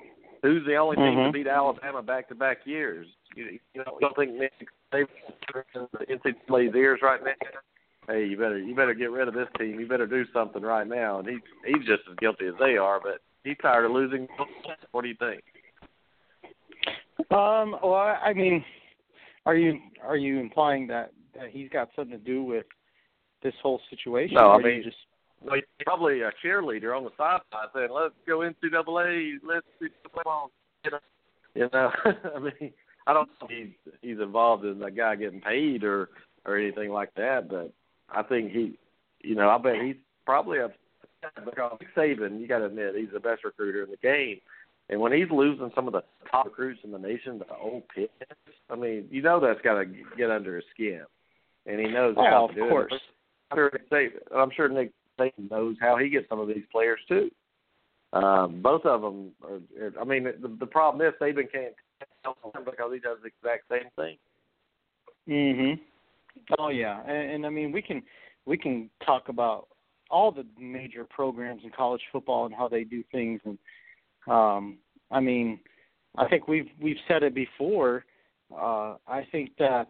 Who's the only team to beat Alabama back-to-back years? You know, you don't think Nick Saban's in the NCAA's ears right now? Hey, you better get rid of this team. You better do something right now. And he's just as guilty as they are, but he's tired of losing. What do you think? Well, I mean, are you implying that he's got something to do with this whole situation? No, I mean, well, he's probably a cheerleader on the sideline saying, "Let's go NCAA. Let's see football." You know, I mean, I don't know if he's involved in that guy getting paid or anything like that, but I think I bet he's probably upset because Saban, you got to admit, he's the best recruiter in the game. And when he's losing some of the top recruits in the nation to Ole Miss, I mean, you know that's got to get under his skin. And he knows how to do it. Of course. I'm sure Nick Saban knows how he gets some of these players, too. Both of them are, I mean, the problem is Saban can't tell him because he does the exact same thing. Mm-hmm. Oh, yeah. And I mean, we can talk about all the major programs in college football and how they do things. And, I mean, I think we've said it before. I think that,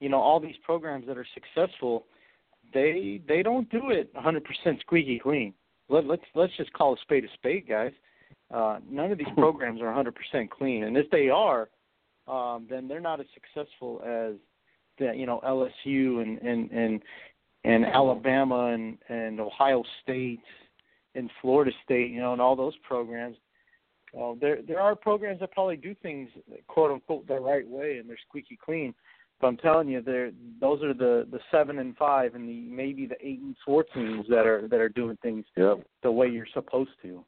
you know, all these programs that are successful, they don't do it 100% squeaky clean. Let's just call a spade, guys. None of these programs are 100% clean, and if they are, then they're not as successful as LSU and Alabama and Ohio State and Florida State, you know, and all those programs. There are programs that probably do things, quote unquote, the right way, and they're squeaky clean. But I'm telling you, those are the 7 and 5 and maybe the 8 and 4 teams that are doing things the way you're supposed to.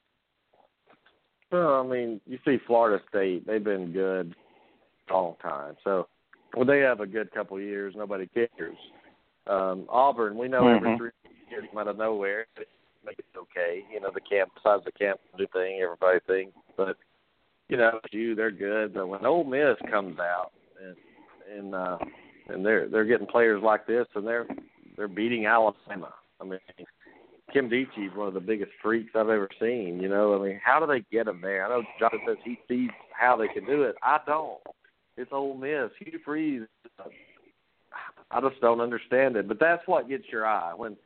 Well, I mean, you see Florida State; they've been good all the time. So when they have a good couple of years, nobody cares. Auburn, we know every 3 years come out of nowhere. It's okay, you know. The camp, besides the camp do thing, everybody thinks, but you know, they're good. But when Ole Miss comes out and they're getting players like this, and they're beating Alabama. I mean, Kim Deachy's one of the biggest freaks I've ever seen. You know, I mean, how do they get him there? I know John says he sees how they can do it. I don't. It's Ole Miss. Hugh Freeze. I just don't understand it. But that's what gets your eye when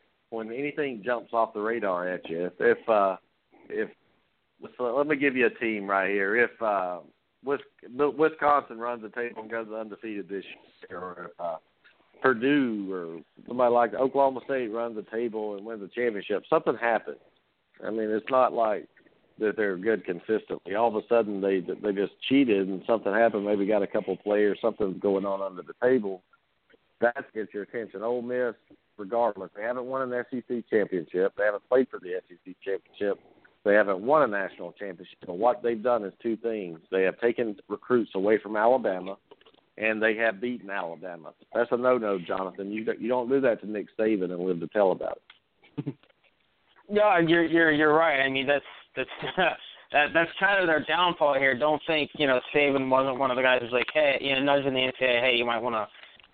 anything jumps off the radar at you. If so let me give you a team right here. If Wisconsin runs the table and goes undefeated this year, or Purdue or somebody like Oklahoma State runs the table and wins the championship, something happens. I mean, it's not like that they're good consistently. All of a sudden they just cheated and something happened. Maybe got a couple players, something's going on under the table. That gets your attention. Ole Miss, regardless, they haven't won an SEC championship. They haven't played for the SEC championship. They haven't won a national championship. But what they've done is two things. They have taken recruits away from Alabama, and they have beaten Alabama. That's a no-no, Jonathan. You don't do that to Nick Saban and live to tell about it. No, you're right. I mean, that's kind of their downfall here. Don't think, you know, Saban wasn't one of the guys who's like, hey, you know, nudging the NCAA, hey, you might want to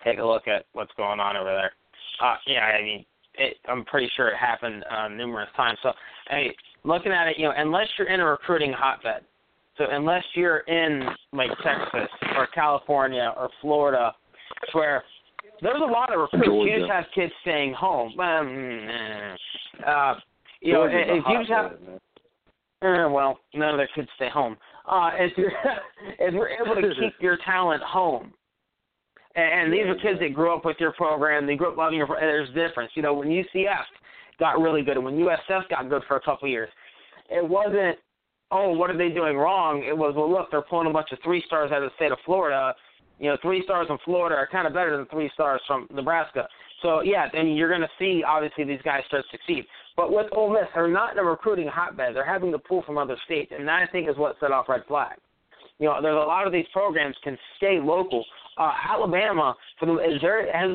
take a look at what's going on over there. Yeah, I mean, I'm pretty sure it happened numerous times. So, hey, looking at it, you know, unless you're in a recruiting hotbed, so unless you're in, like, Texas or California or Florida, where there's a lot of recruits. Georgia. You just have kids staying home. You Georgia's know, if you just have well, none of their kids stay home. If you're able to keep your talent home, and these are kids that grew up with your program. They grew up loving your program. There's a difference. You know, when UCF got really good and when USF got good for a couple of years, it wasn't, oh, what are they doing wrong? It was, well, look, they're pulling a bunch of 3-stars out of the state of Florida. You know, 3-stars in Florida are kind of better than 3-stars from Nebraska. So, yeah, then you're going to see, obviously, these guys start to succeed. But with Ole Miss, they're not in a recruiting hotbed. They're having to pull from other states, and that, I think, is what set off red flags. You know, there's a lot of these programs can stay local. Alabama has a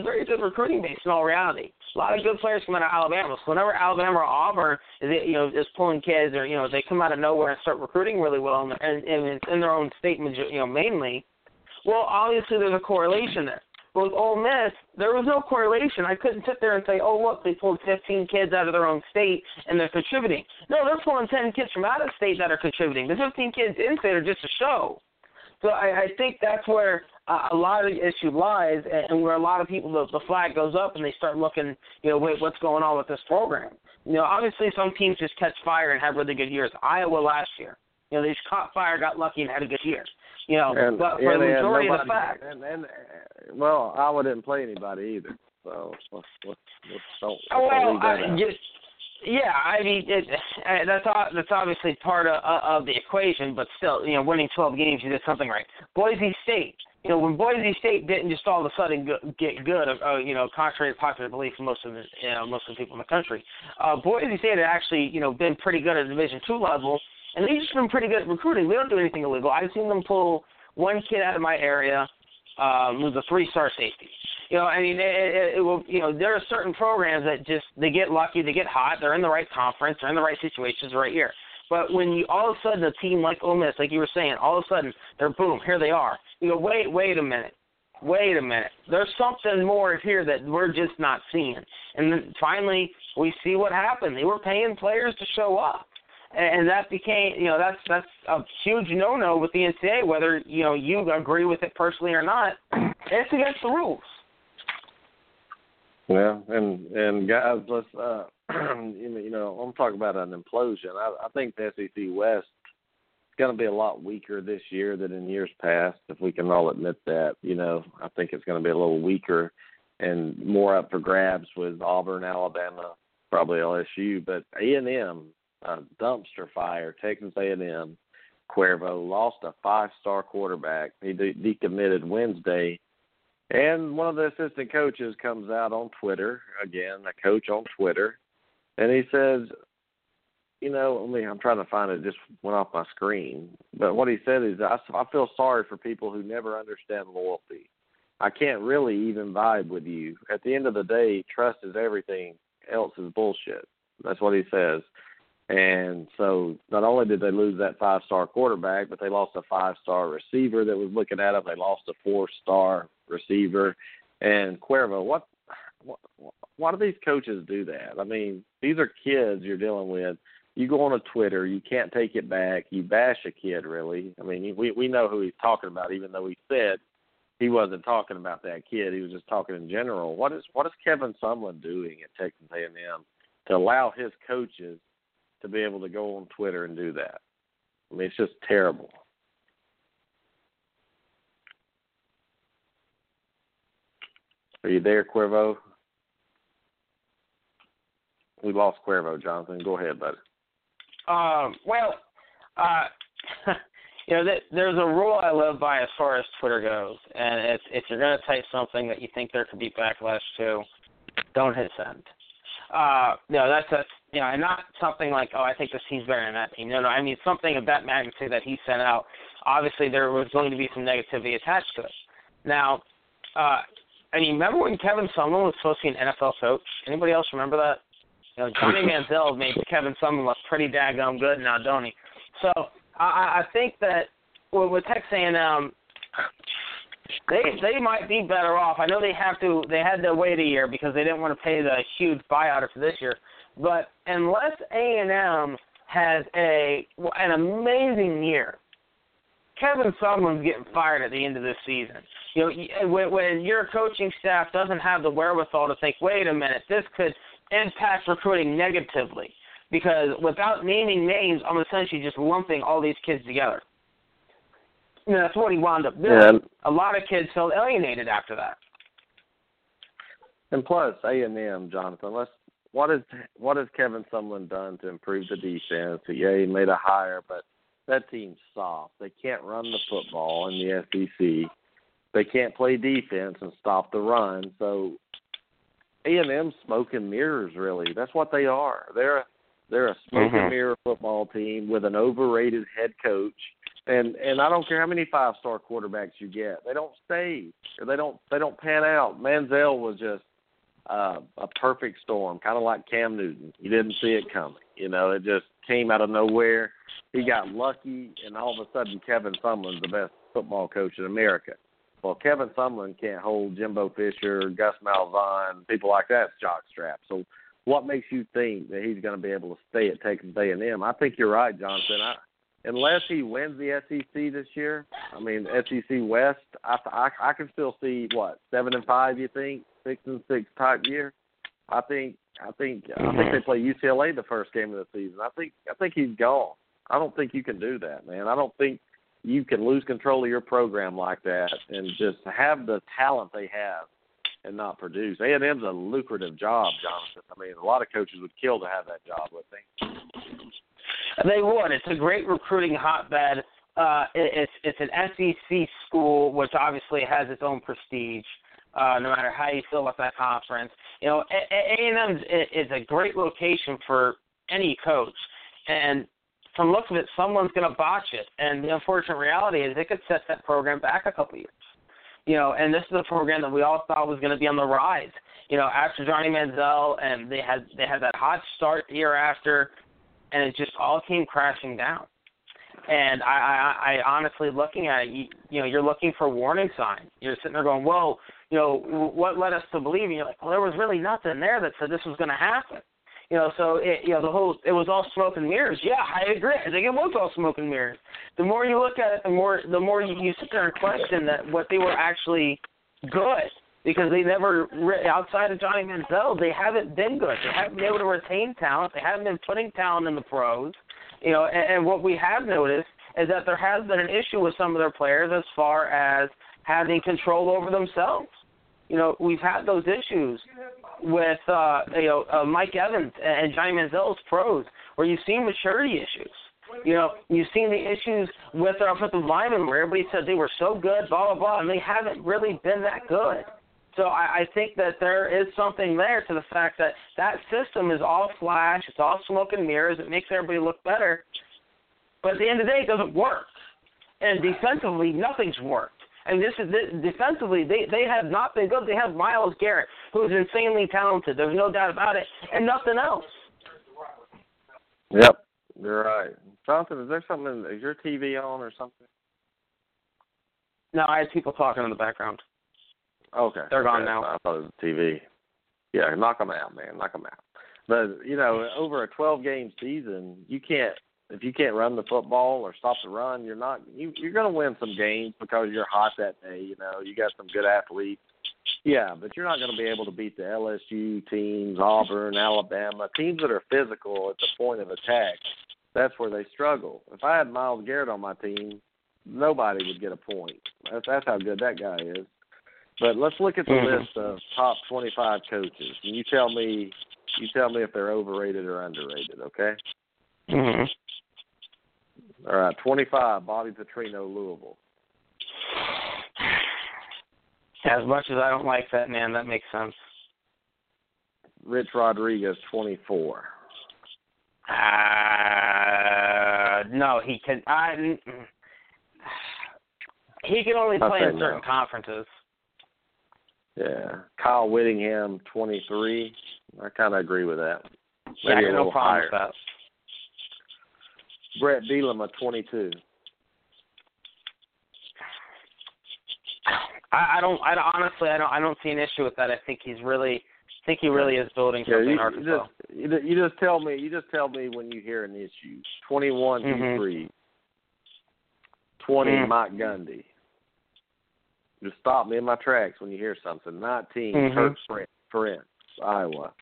very good recruiting base in all reality. A lot of good players come out of Alabama. So whenever Alabama or Auburn is pulling kids, or, you know, they come out of nowhere and start recruiting really well, and it's in their own state, you know, mainly, well, obviously there's a correlation there. But with Ole Miss, there was no correlation. I couldn't sit there and say, oh, look, they pulled 15 kids out of their own state and they're contributing. No, they're pulling 10 kids from out of state that are contributing. The 15 kids in state are just a show. So I think that's where a lot of the issue lies, and where a lot of people, the flag goes up and they start looking, you know, wait, what's going on with this program? You know, obviously some teams just catch fire and have really good years. Iowa last year, you know, they just caught fire, got lucky, and had a good year. You know, and, but for the majority of the fact, well, Iowa didn't play anybody either. So don't leave that out. Yeah, I mean, that's obviously part of the equation, but still, you know, winning 12 games, you did something right. Boise State, you know, when Boise State didn't just all of a sudden get good, you know, contrary to popular belief from most of the people in the country, Boise State had actually, you know, been pretty good at Division II level, and they've just been pretty good at recruiting. They don't do anything illegal. I've seen them pull one kid out of my area with a 3-star safety. You know, I mean, it will. You know, there are certain programs that just they get lucky, they get hot, they're in the right conference, they're in the right situations, the right year. But when you all of a sudden a team like Ole Miss, like you were saying, all of a sudden they're boom, here they are. You go, wait a minute. There's something more here that we're just not seeing. And then finally, we see what happened. They were paying players to show up, and that became, you know, that's a huge no-no with the NCAA. Whether, you know, you agree with it personally or not, it's against the rules. Yeah, and guys, let's you know, I'm talking about an implosion. I think the SEC West is going to be a lot weaker this year than in years past, if we can all admit that. You know, I think it's going to be a little weaker and more up for grabs with Auburn, Alabama, probably LSU, but A&M, dumpster fire. Texas A&M, Cuervo lost a 5-star quarterback. He decommitted Wednesday. And one of the assistant coaches comes out on Twitter, again, a coach on Twitter, and he says, you know, I'm trying to find it, just went off my screen. But what he said is, I feel sorry for people who never understand loyalty. I can't really even vibe with you. At the end of the day, trust is everything. Else is bullshit. That's what he says. And so not only did they lose that 5-star quarterback, but they lost a 5-star receiver that was looking at him. They lost a 4-star receiver. And Cuervo, why do these coaches do that? I mean, these are kids you're dealing with. You go on a Twitter, you can't take it back. You bash a kid, really. I mean, we know who he's talking about, even though he said he wasn't talking about that kid. He was just talking in general. What is Kevin Sumlin doing at Texas A&M to allow his coaches to be able to go on Twitter and do that? I mean, it's just terrible. Are you there, Cuervo? We lost Cuervo, Jonathan. Go ahead, buddy. You know, there's a rule I live by as far as Twitter goes, and it's, if you're going to type something that you think there could be backlash to, don't hit send. No, and not something like, oh, I think this team's better than that team. No, I mean something of that magnitude that he sent out. Obviously, there was going to be some negativity attached to it. Now, remember when Kevin Sumlin was supposed to be an NFL coach? Anybody else remember that? You know, Johnny Manziel made Kevin Sumlin look pretty daggum good now, don't he? So I think that with Texas A&M, they might be better off. I know they had to wait a year because they didn't want to pay the huge buyout for this year. But unless A&M has an amazing year, Kevin Sumlin's getting fired at the end of this season. You know, when your coaching staff doesn't have the wherewithal to think, wait a minute, this could impact recruiting negatively. Because without naming names, I'm essentially just lumping all these kids together. You know, that's what he wound up doing. Yeah. A lot of kids felt alienated after that. And plus, A&M, Jonathan, what has Kevin Sumlin done to improve the defense? Yeah, he made a hire, but that team's soft. They can't run the football in the SEC. They can't play defense and stop the run. So A&M smoke and mirrors, really. That's what they are. They're a smoke-and-mirror football team with an overrated head coach. And I don't care how many 5-star quarterbacks you get. They don't stay. Or they don't pan out. Manziel was just a perfect storm, kind of like Cam Newton. You didn't see it coming. You know, it just came out of nowhere. He got lucky, and all of a sudden Kevin Sumlin's the best football coach in America. Well, Kevin Sumlin can't hold Jimbo Fisher, Gus Malzahn, people like that jockstrap. So what makes you think that he's going to be able to stay at Texas A&M? I think you're right, Johnson. Unless he wins the SEC this year, SEC West, I can still see, 7-5. You think 6-6 type year? I think they play UCLA the first game of the season. I think he's gone. I don't think you can do that, man. I don't think you can lose control of your program like that and just have the talent they have and not produce. A&M's a lucrative job, Jonathan. A lot of coaches would kill to have that job, wouldn't they? They would. It's a great recruiting hotbed. It's an SEC school, which obviously has its own prestige, no matter how you feel about that conference. You know, A&M is a great location for any coach. And from the look of it, someone's going to botch it. And the unfortunate reality is it could set that program back a couple years. You know, and this is a program that we all thought was going to be on the rise. You know, after Johnny Manziel, and they had that hot start the year after, and it just all came crashing down. And I honestly, looking at it, you know, you're looking for warning signs. You're sitting there going, whoa, you know, what led us to believe? And you're like, well, there was really nothing there that said this was going to happen. You know, so it was all smoke and mirrors. Yeah, I agree. I think it was all smoke and mirrors. The more you look at it, the more you sit there and question that what they were actually good, because they never, outside of Johnny Manziel, they haven't been good. They haven't been able to retain talent. They haven't been putting talent in the pros. You know, and what we have noticed is that there has been an issue with some of their players as far as having control over themselves. You know, we've had those issues with Mike Evans and Johnny Manziel's pros, where you've seen maturity issues. You know, you've seen the issues with our offensive linemen where everybody says they were so good, blah, blah, blah, and they haven't really been that good. So I think that there is something there to the fact that that system is all flash, it's all smoke and mirrors, it makes everybody look better. But at the end of the day, it doesn't work. And defensively, nothing's worked. And this is defensively, they have not been good. They have Myles Garrett, who is insanely talented. There's no doubt about it, and nothing else. Yep, you're right. Jonathan, is there something? Is your TV on or something? No, I had people talking in the background. Okay. They're gone now. I thought it was TV. Yeah, knock them out, man. Knock them out. But, you know, over a 12-game season, you can't – if you can't run the football or stop the run, you're not – you're going to win some games because you're hot that day. You know, you got some good athletes. Yeah, but you're not going to be able to beat the LSU teams, Auburn, Alabama, teams that are physical at the point of attack. That's where they struggle. If I had Myles Garrett on my team, nobody would get a point. That's how good that guy is. But let's look at the list of top 25 coaches, and you tell me if they're overrated or underrated, okay? Mm-hmm. All right, 25, Bobby Petrino, Louisville. As much as I don't like that man, that makes sense. Rich Rodriguez, 24. No, he can. He can only play in certain conferences. Yeah, Kyle Whittingham, 23. I kind of agree with that. Maybe yeah, no problem with that. Brett Bielema, 22. I honestly don't see an issue with that. I think he really is building something in Arkansas. You just tell me when you hear an issue. 21, Hugh Freeze. 20, Mike Gundy. Just stop me in my tracks when you hear something. 19, Kirk Ferentz, Iowa.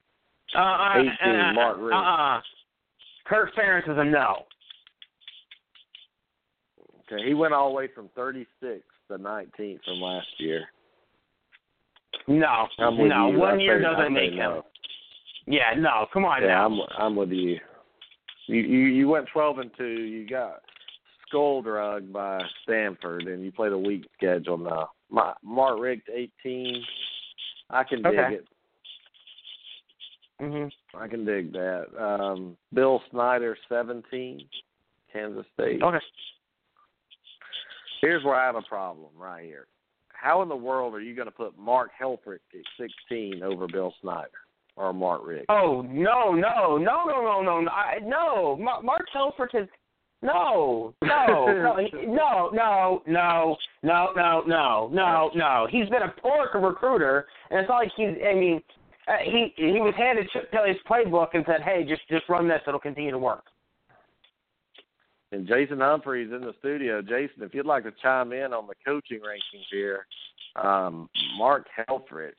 18, Mark Reed. Kirk Ferentz is a no. Okay, he went all the way from 36 to 19 from last year. No, no, 1 year doesn't make him. Yeah, no, come on now. I'm with you. You went 12-2. You got skull drug by Stanford, and you played a weak schedule now. Mark Richt, 18. I can dig it. I can dig that. Bill Snyder, 17, Kansas State. Okay. Here's where I have a problem right here. How in the world are you going to put Mark Helfrich at 16 over Bill Snyder or Mark Richt? Oh, no. Mark Helfrich is No. He's been a pork recruiter, and it's not like he was handed Chip Kelly's playbook and said, hey, just run this. It'll continue to work. And Jason Humphrey's in the studio. Jason, if you'd like to chime in on the coaching rankings here, Mark Helfrich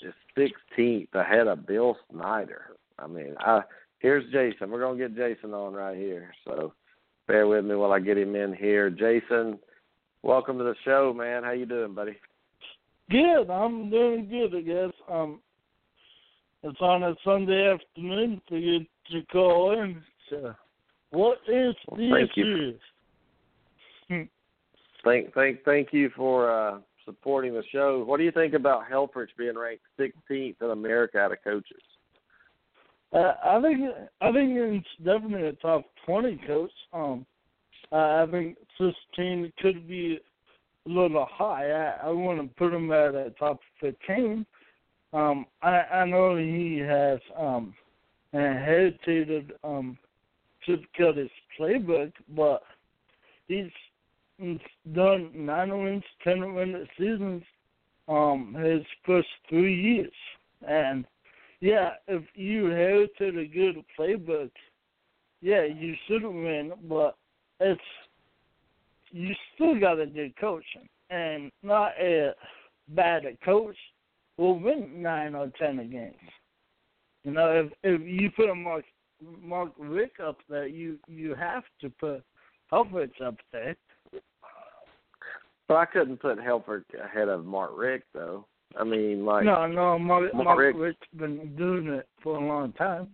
is 16th ahead of Bill Snyder. I mean, here's Jason. We're going to get Jason on right here, so bear with me while I get him in here. Jason, welcome to the show, man. How you doing, buddy? Good. I'm doing good, I guess. It's on a Sunday afternoon for you to call in. So what is the issue? Thank you for supporting the show. What do you think about Helfrich being ranked 16th in America out of coaches? I think it's definitely a top 20 coach. I think 16 could be a little high. I want to put him at a top 15. I know he has inherited Chip Kelly's playbook, but he's done 9 wins, 10-win seasons. His first 3 years and. Yeah, if you inherited a good playbook, yeah, you should win, but it's you still got to do coaching, and not a bad coach will win 9 or 10 games. You know, if you put a Mark Rick up there, you have to put Helfrich up there. But I couldn't put Helfrich ahead of Mark Rick, though. I mean, like... No, Mark Richt's been doing it for a long time.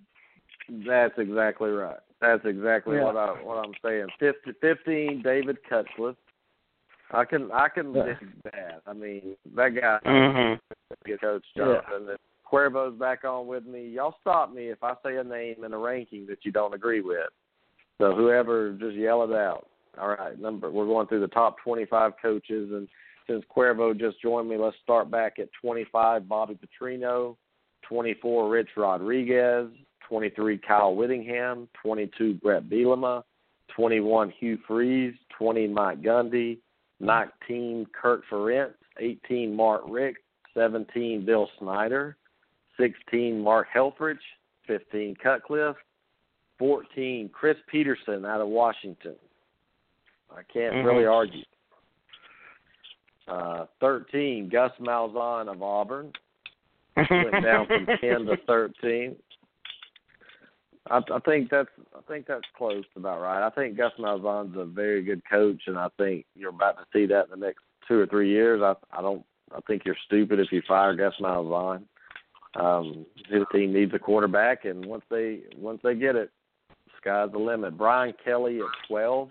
That's exactly right. That's exactly what I'm saying. 15 David Cutcliffe. I can listen to that. I mean, that guy good coach Johnson. Yeah. Cuervo's back on with me. Y'all stop me if I say a name in a ranking that you don't agree with. So whoever, just yell it out. All right, we're going through the top 25 coaches, and since Cuervo just joined me, let's start back at 25, Bobby Petrino, 24, Rich Rodriguez, 23, Kyle Whittingham, 22, Brett Bielema, 21, Hugh Freeze, 20, Mike Gundy, 19, Kirk Ferentz, 18, Mark Richt, 17, Bill Snyder, 16, Mark Helfrich, 15, Cutcliffe, 14, Chris Peterson out of Washington. I can't really argue. 13, Gus Malzahn of Auburn. Went down from 10 to 13. I think that's close about right. I think Gus Malzahn's a very good coach, and I think you're about to see that in the next 2 or 3 years. I think you're stupid if you fire Gus Malzahn. His team needs a quarterback, and once they get it, sky's the limit. Brian Kelly at 12.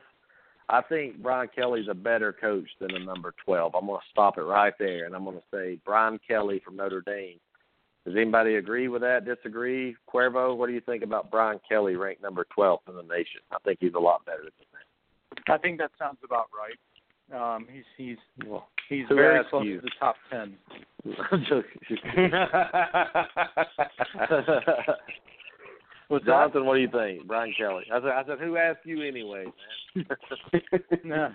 I think Brian Kelly's a better coach than a number 12. I'm going to stop it right there, and I'm going to say Brian Kelly from Notre Dame. Does anybody agree with that, disagree? Cuervo, what do you think about Brian Kelly ranked number 12th in the nation? I think he's a lot better than that. I think that sounds about right. He's very close to the top 10. I'm joking. Jonathan, what do you think? Brian Kelly. I said, who asked you anyway, man? Yeah,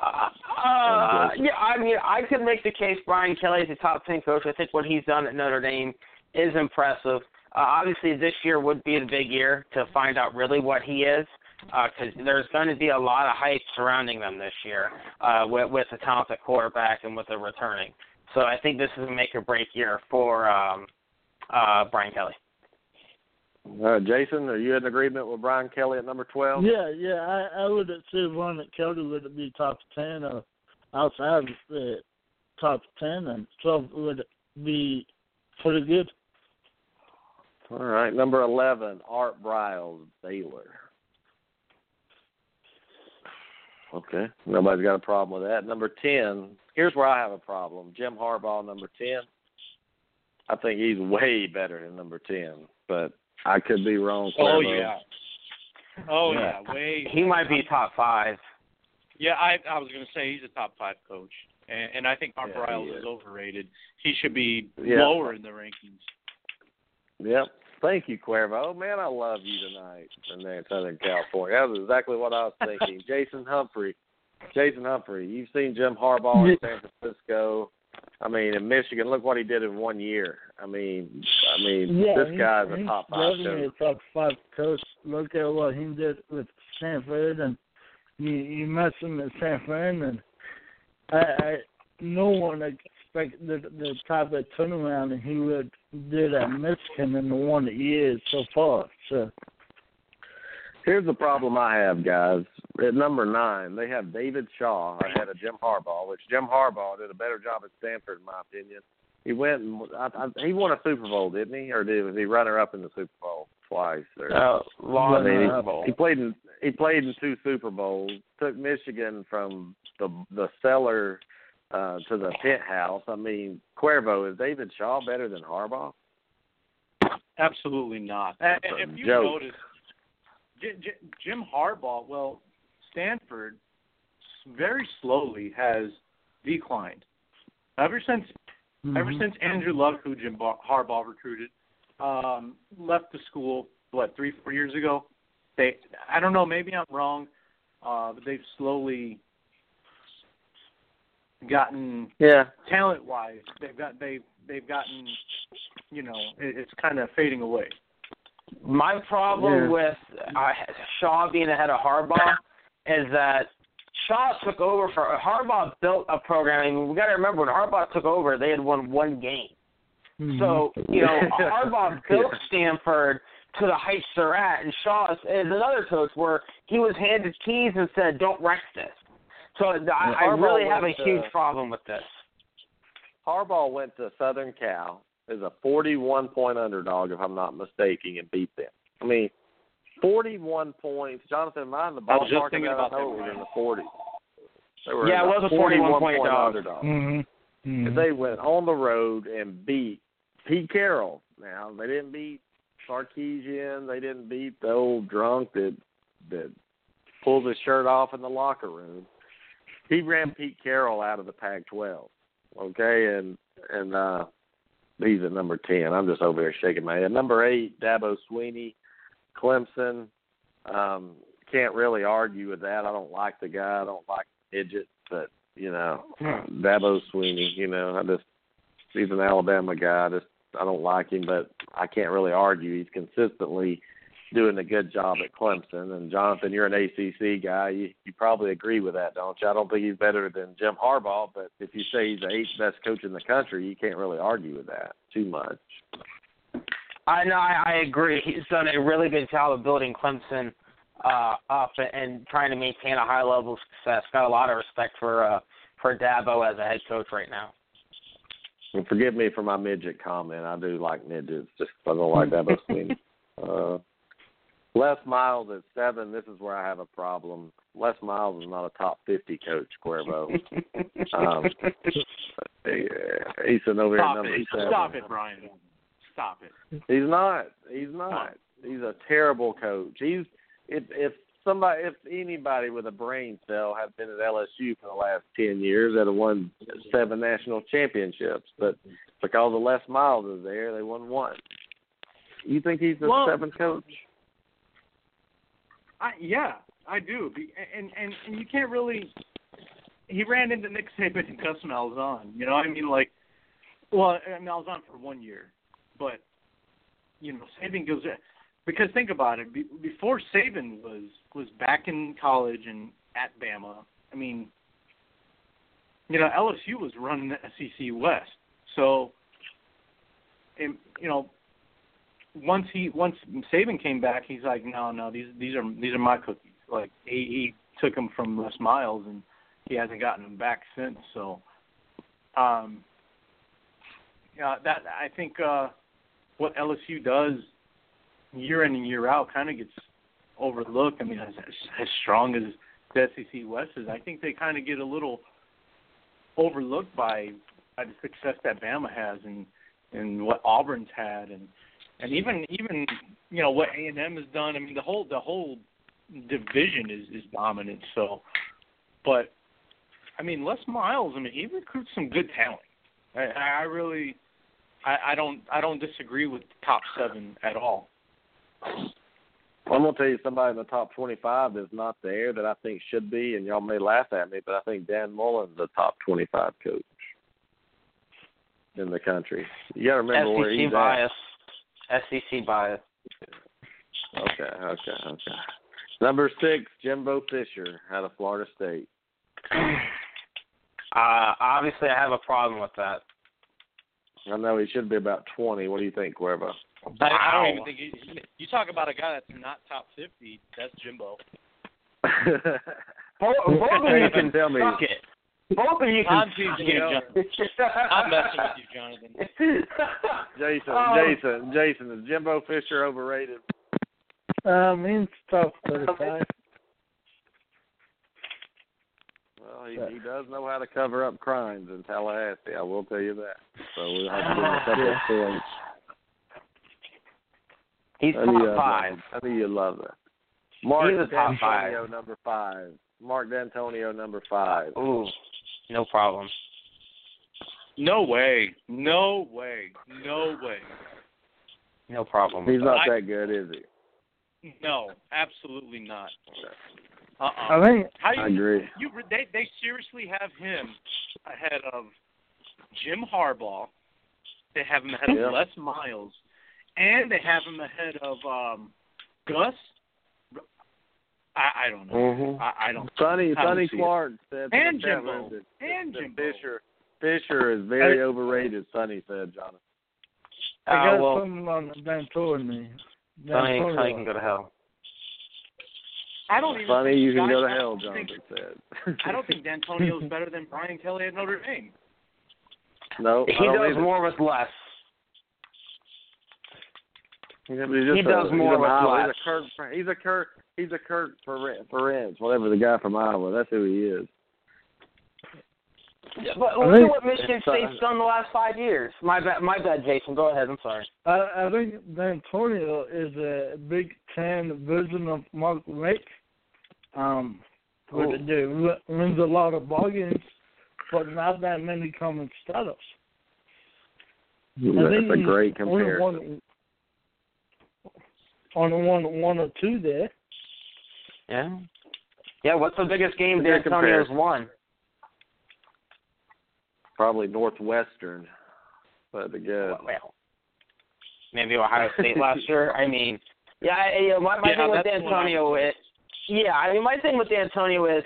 I mean, I could make the case Brian Kelly is a top 10 coach. I think what he's done at Notre Dame is impressive. Obviously, this year would be the big year to find out really what he is, because there's going to be a lot of hype surrounding them this year with the talented quarterback and with the returning. So I think this is a make-or-break year for Brian Kelly. Jason, are you in agreement with Brian Kelly at number 12? Yeah, I would say one that Kelly would be top 10 or outside the top 10, and 12 would be pretty good. All right, number 11, Art Briles, Baylor. Okay, nobody's got a problem with that. Number 10, here's where I have a problem. Jim Harbaugh, number 10. I think he's way better than number 10, but I could be wrong. Cuervo. Oh yeah. Way. He might be top 5. Yeah, I was going to say he's a top 5 coach, and I think Art Briles is overrated. He should be lower in the rankings. Yep. Thank you, Cuervo. Man, I love you tonight from there in Southern California. That was exactly what I was thinking. Jason Humphrey, you've seen Jim Harbaugh in San Francisco. I mean, in Michigan, look what he did in 1 year. I mean, this guy's a top 5 coach. He's top 5 coach. Look at what he did with Stanford, and you mess him at Stanford, and I no one expected the type of turnaround he would do at Michigan in the 1 year so far. So here's the problem I have, guys. At number 9, they have David Shaw ahead of Jim Harbaugh, which Jim Harbaugh did a better job at Stanford, in my opinion. He went and he won a Super Bowl, didn't he? Or was he runner-up in the Super Bowl twice? He played in 2 Super Bowls, took Michigan from the cellar to the penthouse. I mean, Cuervo, is David Shaw better than Harbaugh? Absolutely not. And if you notice, Jim Harbaugh, Stanford very slowly has declined. Ever since Andrew Luck, who Jim Harbaugh recruited, left the school, 3-4 years ago? I don't know, maybe I'm wrong, but they've slowly gotten talent-wise. They've gotten, it's kind of fading away. My problem with Shaw being ahead of Harbaugh is that Shaw took over for Harbaugh built a program. I mean, we got to remember when Harbaugh took over, they had won 1 game. So Harbaugh built Stanford to the heights they're at, and Shaw is another coach where he was handed keys and said, "Don't wreck this." So I really have a huge problem with this. Harbaugh went to Southern Cal as a 41-point underdog, if I'm not mistaken, and beat them. I mean, 41 points. Jonathan, mine in the ballpark. I was just thinking about that. Over in the 40s. Yeah, it was a 41-point underdog. Mm-hmm. And they went on the road and beat Pete Carroll. Now, they didn't beat Sarkisian. They didn't beat the old drunk that pulls his shirt off in the locker room. He ran Pete Carroll out of the Pac-12. Okay, and he's at number 10. I'm just over here shaking my head. Number 8, Dabo Swinney, Clemson. Can't really argue with that. I don't like the guy. I don't like Idjit, but Dabo Swinney. He's an Alabama guy. I don't like him, but I can't really argue. He's consistently doing a good job at Clemson. And Jonathan, you're an ACC guy. You probably agree with that, don't you? I don't think he's better than Jim Harbaugh, but if you say he's the 8th best coach in the country, you can't really argue with that too much. I agree. He's done a really good job of building Clemson up and trying to maintain a high level of success. Got a lot of respect for Dabo as a head coach right now. And forgive me for my midget comment. I do like midgets, just I don't like Dabo Swinney. Les Miles at 7. This is where I have a problem. Les Miles is not a top 50 coach, Cuervo. He's sitting over here number 7. Stop it, Brian. Stop it. He's not. He's a terrible coach. If anybody with a brain cell had been at LSU for the last 10 years, they'd have won 7 national championships. But because of Les Miles is there, they won 1. You think he's the 7th coach? I do. And you can't really – he ran into Nick Saban and Gus Malzahn. You know what I mean? Like, well, Malzahn for 1 year. But, Saban goes – because think about it. Before Saban was back in college and at Bama, I mean, LSU was running the SEC West. So, and, Once Saban came back, he's like, no, these are my cookies. Like he took them from Les Miles, and he hasn't gotten them back since. So, that I think what LSU does year in and year out kind of gets overlooked. I mean, as strong as the SEC West is, I think they kind of get a little overlooked by the success that Bama has and what Auburn's had and. And even what A&M has done. I mean, the whole division is dominant. So, but I mean, Les Miles. I mean, he recruits some good talent. I don't disagree with the top 7 at all. I'm gonna tell you somebody in the top 25 that's not there that I think should be, and y'all may laugh at me, but I think Dan Mullen's the top 25 coach in the country. You gotta remember where he's bias. SEC bias. Okay. Number 6, Jimbo Fisher out of Florida State. Obviously, I have a problem with that. I know he should be about 20. What do you think, Cuervo? Wow. I don't even think you talk about a guy that's not top 50. That's Jimbo. Both of you can tell me. Suck it. Both of you can teasing you, Jonathan. I'm messing with you, Jonathan. Jason, is Jimbo Fisher overrated? He's top 35. Well, he does know how to cover up crimes in Tallahassee. I will tell you that. So we'll have to give him a couple of points. He's top 5. I think you love that. Mark D'Antonio, number 5. Mark D'Antonio, number 5. Ooh. No problem. No way. No problem. He's not that good, is he? No, absolutely not. I agree. They seriously have him ahead of Jim Harbaugh. They have him ahead of Les Miles. And they have him ahead of Gus. I don't know. Mm-hmm. I don't. Sonny Clark said. And Jimbo. Fisher is very overrated. Sonny said, Jonathan. I got something on D'Antonio. Sonny can go to hell. I don't even. Sonny, you can go to hell. Jonathan said. I don't think D'Antonio is better than Brian Kelly at Notre Dame. No, he does more with less. He does more with Iowa. He's a Kurt Ferentz, whatever the guy from Iowa. That's who he is. But look at what Michigan State's done the last 5 years. My bad, Jason. Go ahead. I'm sorry. I think D'Antonio is a Big Ten version of Mark Richt. What to do? Wins a lot of ballgames, but not that many common startups. Yeah, that's a great comparison. On one or two there. Yeah. Yeah. What's the biggest game D'Antonio's won? Probably Northwestern, but again, well, maybe Ohio State last year. I mean, my thing with D'Antonio is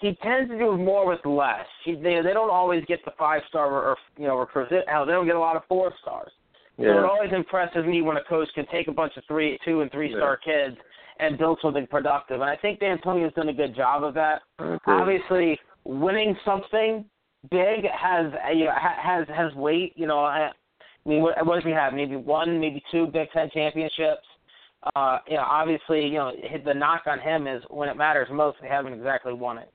he tends to do more with less. They don't always get the 5-star recruits. Hell, they don't get a lot of 4-stars. Yeah. So it always impresses me when a coach can take a bunch of 2- and 3-star kids and build something productive. And I think D'Antonio's done a good job of that. Okay. Obviously, winning something big has weight. What does he have? Maybe one, maybe two Big Ten championships. The knock on him is when it matters most, they haven't exactly won it.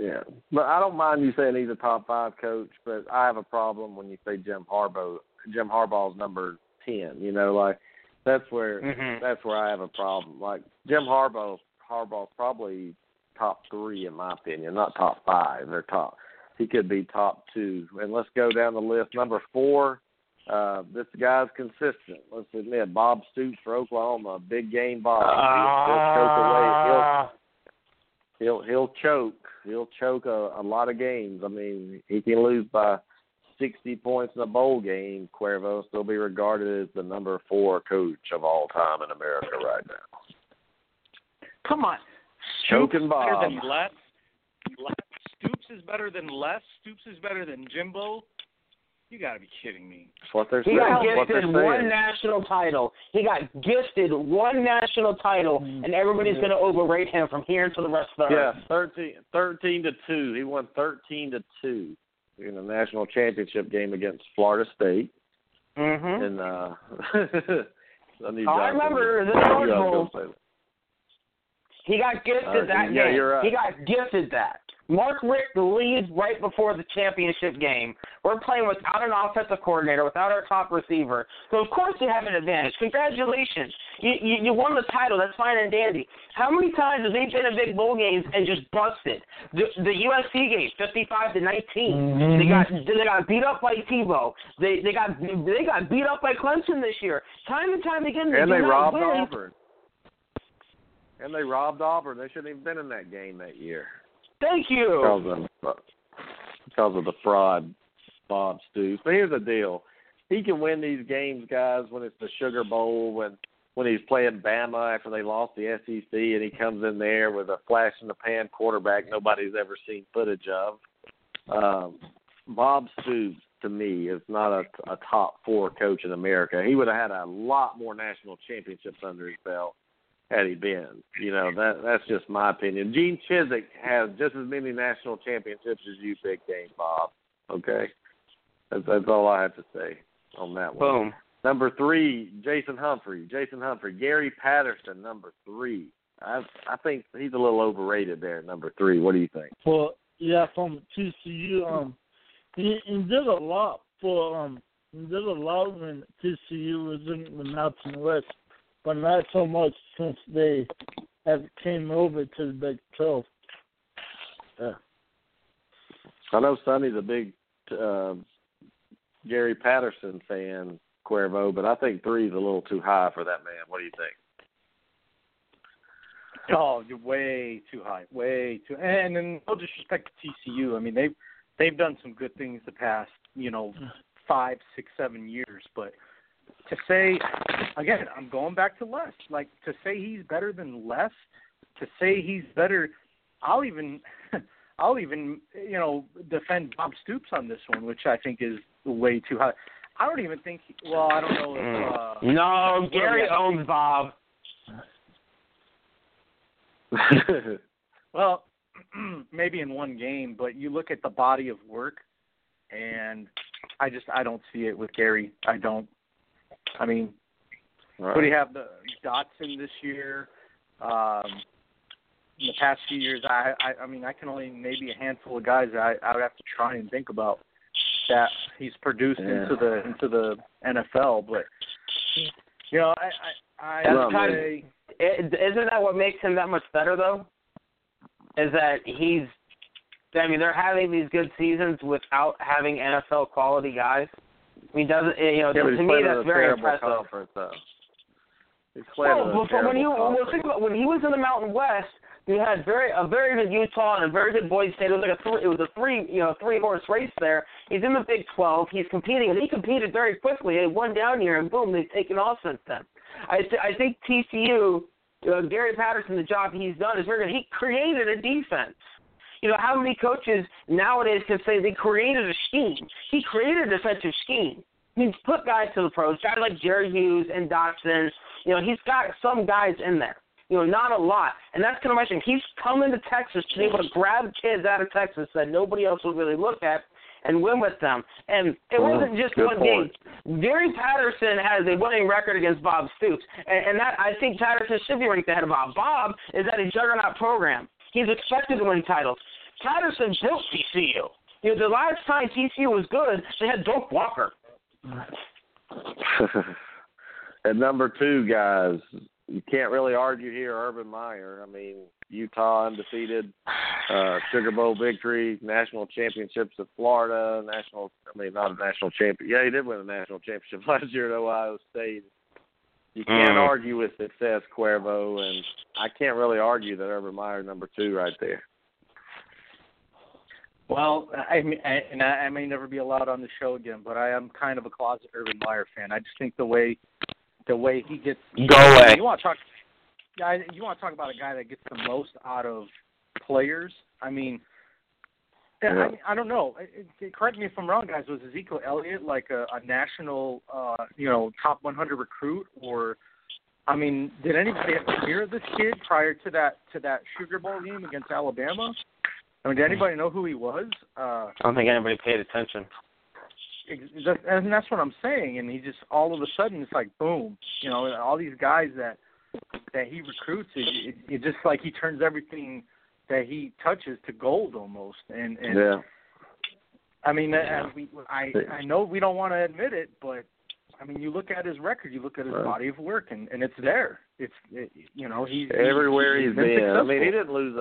Yeah, but I don't mind you saying he's a top 5 coach, but I have a problem when you say Jim Harbaugh. Jim Harbaugh's number 10. That's where I have a problem. Like Jim Harbaugh's probably top 3 in my opinion, not top 5. He could be top 2. And let's go down the list. Number 4, this guy's consistent. Let's admit, Bob Stoops for Oklahoma, big game Bob. He'll choke a lot of games. I mean, he can lose by 60 points in a bowl game. Cuervo will still be regarded as the number 4 coach of all time in America right now. Come on. Choking Bob. Stoops is better than Les. Stoops is better than Jimbo. You got to be kidding me. That's what they're saying. He got gifted one national title, and everybody's going to overrate him from here until the rest of the earth. Yeah, 13-2. He won 13-2 in a national championship game against Florida State. Mm-hmm. And I remember the North Bowl. He got gifted that game. You're right. He got gifted that. Mark Richt leaves right before the championship game. We're playing without an offensive coordinator, without our top receiver. So, of course, you have an advantage. Congratulations. You won the title. That's fine and dandy. How many times have they been in big bowl games and just busted? The USC game, 55-19. Mm-hmm. They got beat up by Tebow. They got beat up by Clemson this year. Time and time again, they robbed Auburn. They shouldn't have been in that game that year. Thank you. Because of the fraud, Bob Stoops. But here's the deal. He can win these games, guys, when it's the Sugar Bowl, when he's playing Bama after they lost the SEC, and he comes in there with a flash-in-the-pan quarterback nobody's ever seen footage of. Bob Stoops, to me, is not a top 4 coach in America. He would have had a lot more national championships under his belt had he been. That's just my opinion. Gene Chizik has just as many national championships as you, Big Game Bob. Okay? That's all I have to say on that one. Boom. Number 3, Jason Humphrey. Gary Patterson, number 3. I think he's a little overrated there, number 3. What do you think? Well, yeah, from TCU, he did a lot when TCU was in the Mountain West. But not so much since they have came over to the Big 12. Yeah. I know Sonny's a big Gary Patterson fan, Cuervo, but I think 3 is a little too high for that man. What do you think? Oh, you're way too high, and then no disrespect to TCU. I mean, they've done some good things the past 5, 6, 7 years, but. To say, again, I'm going back to Les. Like, to say he's better than Les, to say he's better, I'll even defend Bob Stoops on this one, which I think is way too high. I don't know if... no, Gary owns Bob. Well, maybe in one game, but you look at the body of work, and I don't see it with Gary. I don't. I mean, Right. What do you have? The Dotson this year. In the past few years, I mean, I can only maybe a handful of guys I would have to try and think about that he's produced into the NFL. But you know, isn't that what makes him that much better though? Is that he's, I mean, they're having these good seasons without having NFL quality guys. I mean, doesn't you know? Yeah, to me, that's very impressive. When he was in the Mountain West, he had a very good Utah and a very good Boise State. It was like a three horse race there. He's in the Big 12. He's competing, and he competed very quickly. He had one down year, and boom, they've taken off since then. I think TCU, Gary Patterson, the job he's done is very good. He created a defense. You know, how many coaches nowadays can say they created a scheme? He created a defensive scheme. I mean, put guys to the pros, guys like Jerry Hughes and Dotson. You know, he's got some guys in there. You know, not a lot. And that's kind of my thing. He's coming to Texas to be able to grab kids out of Texas that nobody else would really look at and win with them. And it wasn't just one game. Gary Patterson has a winning record against Bob Stoops. And that, I think Patterson should be ranked ahead of Bob. Bob is at a juggernaut program. He's expected to win titles. Patterson built TCU. You know, the last time TCU was good, they had Doak Walker. At number two, guys, you can't really argue here, Urban Meyer. I mean, Utah undefeated, Sugar Bowl victory, national championships at Florida, Yeah, he did win a national championship last year at Ohio State. You can't argue with success, Cuervo, and I can't really argue that Urban Meyer number two right there. Well, I may never be allowed on the show again, but I am kind of a closet Urban Meyer fan. I just think the way he gets you want to talk about a guy that gets the most out of players. I mean, I don't know. Correct me if I'm wrong, guys. Was Ezekiel Elliott like a national, top 100 recruit, or I mean, did anybody ever hear of this kid prior to that Sugar Bowl game against Alabama? I mean, did anybody know who he was? I don't think anybody paid attention. And that's what I'm saying. And he just, all of a sudden, it's like, boom. You know, all these guys that he recruits, it just like he turns everything that he touches to gold almost. And yeah. I mean, I know we don't want to admit it, but, I mean, you look at his record, you look at his body of work, and it's there. He's everywhere he's been. Successful. I mean, he didn't lose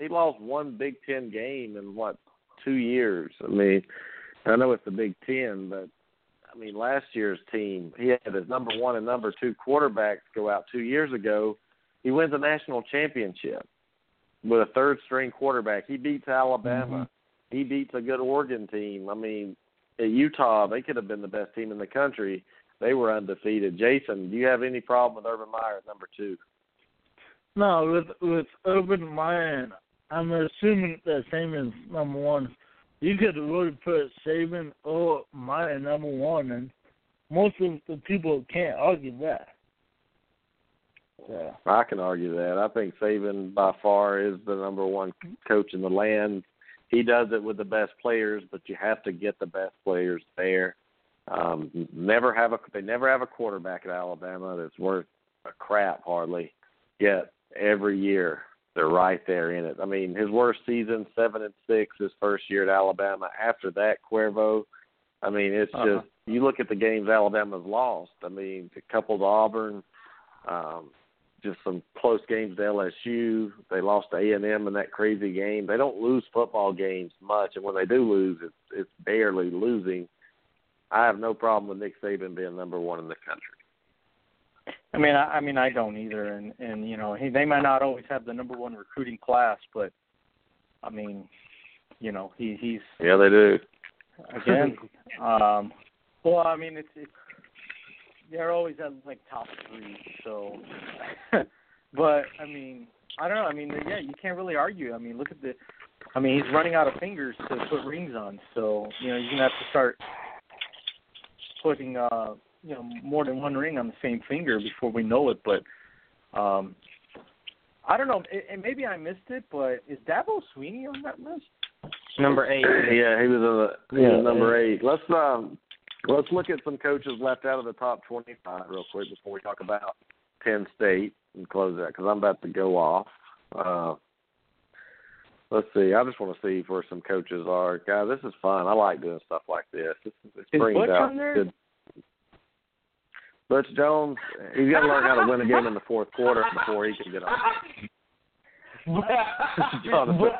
he lost one Big Ten game in, 2 years? I mean, I know it's the Big Ten, but, I mean, last year's team, he had his number one and number two quarterbacks go out 2 years ago. He wins a national championship with a third-string quarterback. He beats Alabama. Mm-hmm. He beats a good Oregon team. I mean, at Utah, they could have been the best team in the country. They were undefeated. Jason, do you have any problem with Urban Meyer at number two? No, with Urban Meyer, I'm assuming that Saban's number one. You could really put Saban or Meyer number one, and most of the people can't argue that. Yeah, I can argue that. I think Saban, by far, is the number one coach in the land. He does it with the best players, but you have to get the best players there. They never have a quarterback at Alabama that's worth a crap hardly. Yet every year they're right there in it. I mean, his worst season, 7-6, his first year at Alabama. After that, Cuervo, I mean, it's just you look at the games Alabama's lost. I mean, a couple to Auburn, just some close games to LSU. They lost to A&M in that crazy game. They don't lose football games much, and when they do lose, it's barely losing. I have no problem with Nick Saban being number one in the country. I mean, I don't either. And you know, they might not always have the number one recruiting class, but I mean, you know, he's yeah, they do. Again, well, I mean, it's they're always at like top three. So, but I mean, I don't know. I mean, yeah, you can't really argue. I mean, look at he's running out of fingers to put rings on. So you know, you're gonna have to start putting more than one ring on the same finger before we know it. But I don't know, and maybe I missed it, but is Dabo Sweeney on that list? Number 8. Yeah, he was number 8. Let's Let's look at some coaches left out of the top 25 real quick before we talk about Penn State and close that, because I'm about to go off. Let's see. I just want to see where some coaches are. Guys, this is fun. I like doing stuff like this. It brings out good. Butch Jones, he's got to learn how to win a game in the fourth quarter before he can get on.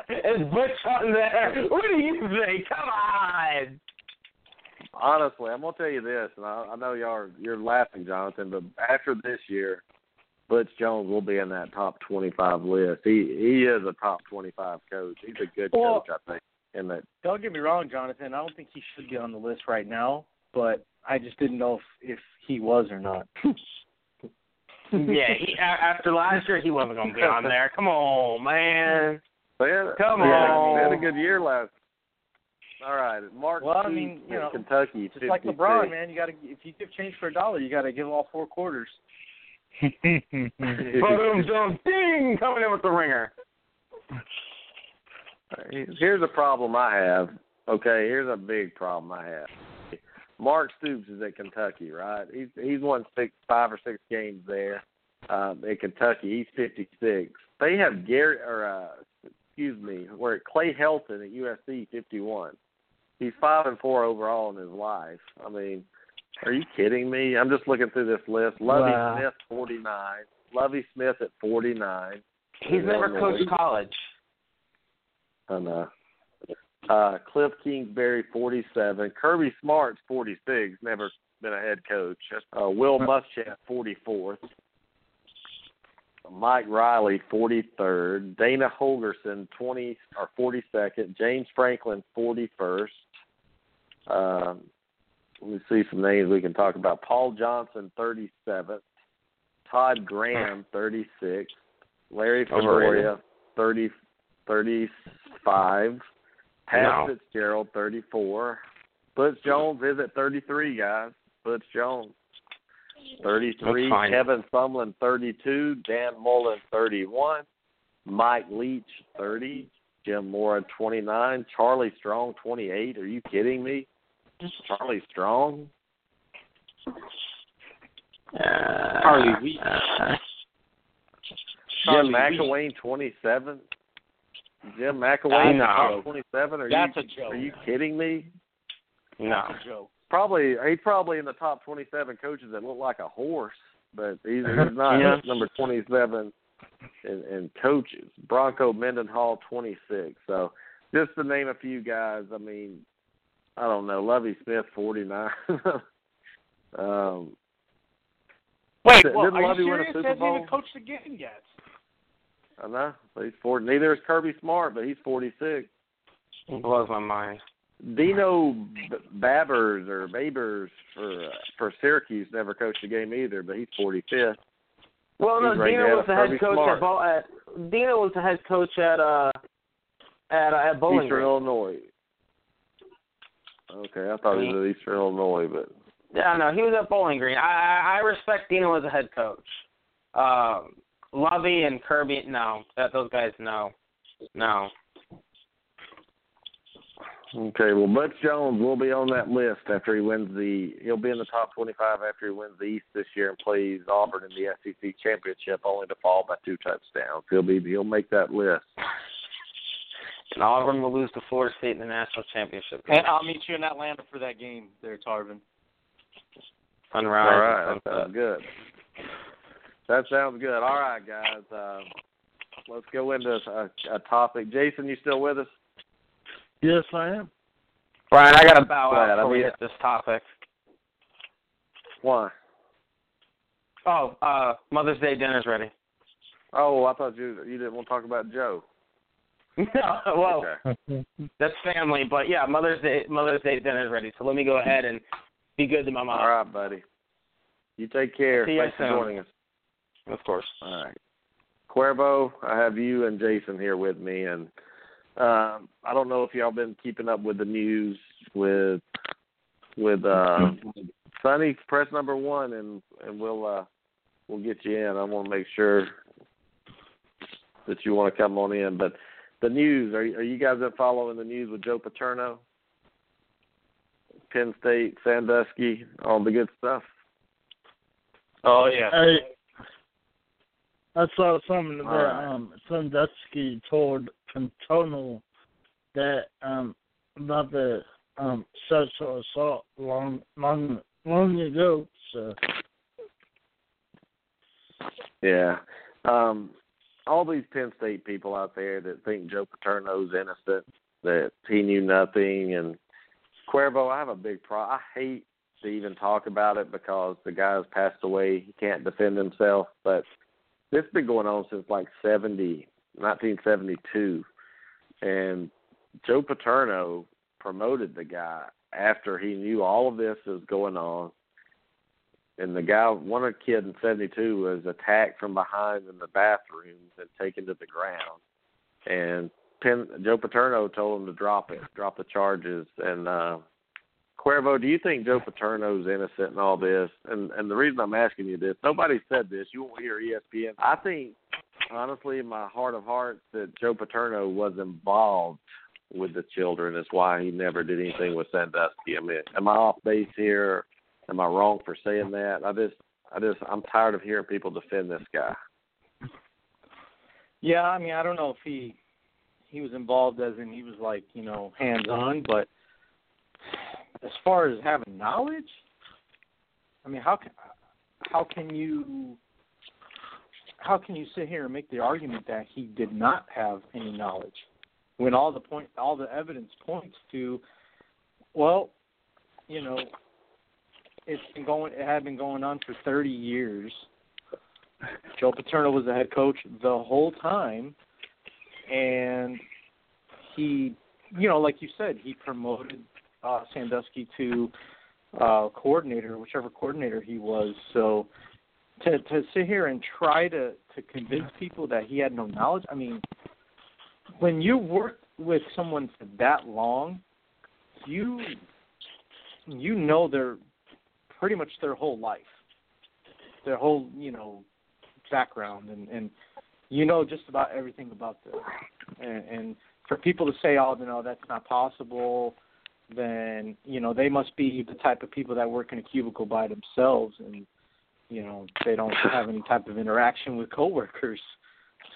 Is Butch on there? What do you think? Come on. Honestly, I'm going to tell you this, and I know you're laughing, Jonathan, but after this year, Butch Jones will be in that top 25 list. He is a top 25 coach. He's a good coach, I think. Don't get me wrong, Jonathan. I don't think he should be on the list right now, but I just didn't know if he was or not. After last year, he wasn't going to be on there. Come on, man. Come on. They had a good year last year. All right, Mark. Well, I mean, you know, Kentucky, just 56. Like LeBron, man, you got to. If you give change for $1, you got to give all four quarters. Boom, ding, coming in with the ringer. Here's a problem I have. Okay, here's a big problem I have. Mark Stoops is at Kentucky, right? He's won five or six games there at Kentucky. He's 56. They have we're at Clay Helton at USC, 51. He's 5-4 overall in his life. I mean, are you kidding me? I'm just looking through this list. Lovie Smith, 49. Lovie Smith at 49. He's never coached college. I know. Cliff Kingsbury, 47. Kirby Smart's 46. Never been a head coach. Will Muschamp, 44th. Mike Riley, 43rd. Dana Holgerson, 42nd. James Franklin, 41st. Let me see some names we can talk about. Paul Johnson, 37th. Todd Graham, 36th. Larry Figueroa, 35. Pat Fitzgerald, 34. Butch Jones is at 33, guys. Butch Jones. 33, Kevin Sumlin, 32, Dan Mullen, 31, Mike Leach, 30, Jim Mora, 29, Charlie Strong, 28. Are you kidding me? Charlie Strong? Charlie Leach. Jim McElwain, 27. Jim McElwain, 27. Are you kidding me? No. That's a joke. He's probably in the top 27 coaches that look like a horse, but he's not number 27 in coaches. Bronco Mendenhall, 26. So just to name a few guys, I mean, I don't know. Lovie Smith, 49. Didn't Lovie win a Super Bowl? He hasn't even coached again yet. I know. He's 40. Neither is Kirby Smart, but he's 46. It blows my mind. Dino Babers for Syracuse never coached a game either, but he's 45th. Well, no, Dino was the head coach at Bowling Green, Illinois. Okay, I thought he was at Eastern Illinois, but yeah, no, he was at Bowling Green. I respect Dino as a head coach. Lovie and Kirby, no, those guys, no. Okay, well, Butch Jones will be on that list after he'll be in the top 25 after he wins the East this year and plays Auburn in the SEC championship, only to fall by 2 touchdowns. He'll make that list. And Auburn will lose to Florida State in the national championship. And I'll meet you in Atlanta for that game there, Tarvin. Sunrise. All right, that sounds good. All right, guys. Let's go into a topic. Jason, you still with us? Yes, I am. Brian, I got to bow out before we hit this topic. Why? Oh, Mother's Day dinner's ready. Oh, I thought you didn't want to talk about Joe. No, well, okay. That's family, but yeah, Mother's Day dinner's ready. So let me go ahead and be good to my mom. All right, buddy. You take care. Thanks for joining us. Of course. All right. Cuervo, I have you and Jason here with me, and I don't know if y'all been keeping up with the news with Sonny, press number 1, and we'll get you in. I want to make sure that you want to come on in. But the news, are you guys following the news with Joe Paterno? Penn State, Sandusky, all the good stuff. Oh, yeah. Hey, I saw something about Sandusky told Contonal that about the sexual assault long ago. So. Yeah. All these Penn State people out there that think Joe Paterno's innocent, that he knew nothing. And Cuervo, I have a big problem. I hate to even talk about it because the guy's passed away. He can't defend himself. But this has been going on since like 1972. And Joe Paterno promoted the guy after he knew all of this was going on. And the guy, one kid in 72 was attacked from behind in the bathrooms and taken to the ground. And Joe Paterno told him to drop the charges. And Cuervo, do you think Joe Paterno's innocent in all this? And the reason I'm asking you this, nobody said this. You won't hear ESPN. I think, honestly, in my heart of hearts, that Joe Paterno was involved with the children. That's why he never did anything with Sandusky. I mean, am I off base here? Am I wrong for saying that? I'm tired of hearing people defend this guy. Yeah, I mean, I don't know if he was involved as in he was like, you know, hands-on, but as far as having knowledge, I mean, how can you sit here and make the argument that he did not have any knowledge when all the evidence points to, well, you know, it had been going on for 30 years. Joe Paterno was the head coach the whole time, and he, you know, like you said, he promoted Sandusky to coordinator, whichever coordinator he was. So to sit here and try to convince people that he had no knowledge, I mean, when you work with someone for that long, you know they're pretty much their whole life, their whole, you know, background, and you know just about everything about them. And for people to say, oh, no, that's not possible, then, you know, they must be the type of people that work in a cubicle by themselves and, you know, they don't have any type of interaction with coworkers.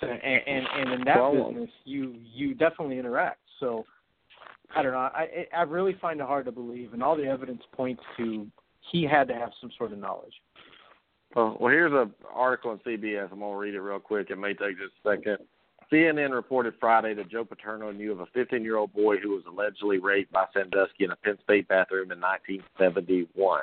And in that business, you definitely interact. So, I don't know. I really find it hard to believe, and all the evidence points to he had to have some sort of knowledge. Well, here's an article on CBS. I'm going to read it real quick. It may take just a second. CNN reported Friday that Joe Paterno knew of a 15-year-old boy who was allegedly raped by Sandusky in a Penn State bathroom in 1971.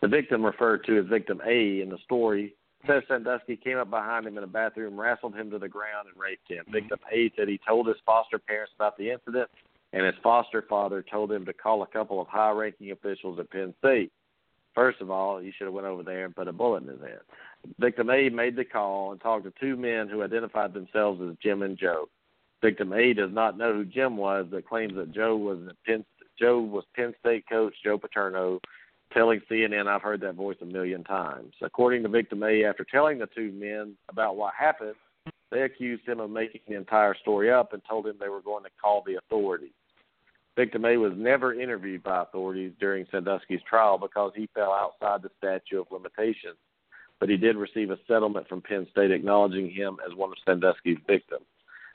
The victim, referred to as Victim A in the story, says Sandusky came up behind him in a bathroom, wrestled him to the ground, and raped him. Victim A said he told his foster parents about the incident, and his foster father told him to call a couple of high-ranking officials at Penn State. First of all, you should have went over there and put a bullet in his head. Victim A made the call and talked to two men who identified themselves as Jim and Joe. Victim A does not know who Jim was, but claims that Joe was Penn State coach Joe Paterno, telling CNN, "I've heard that voice a million times." According to Victim A, after telling the two men about what happened, they accused him of making the entire story up and told him they were going to call the authorities. Victim A was never interviewed by authorities during Sandusky's trial because he fell outside the statute of limitations, but he did receive a settlement from Penn State acknowledging him as one of Sandusky's victims.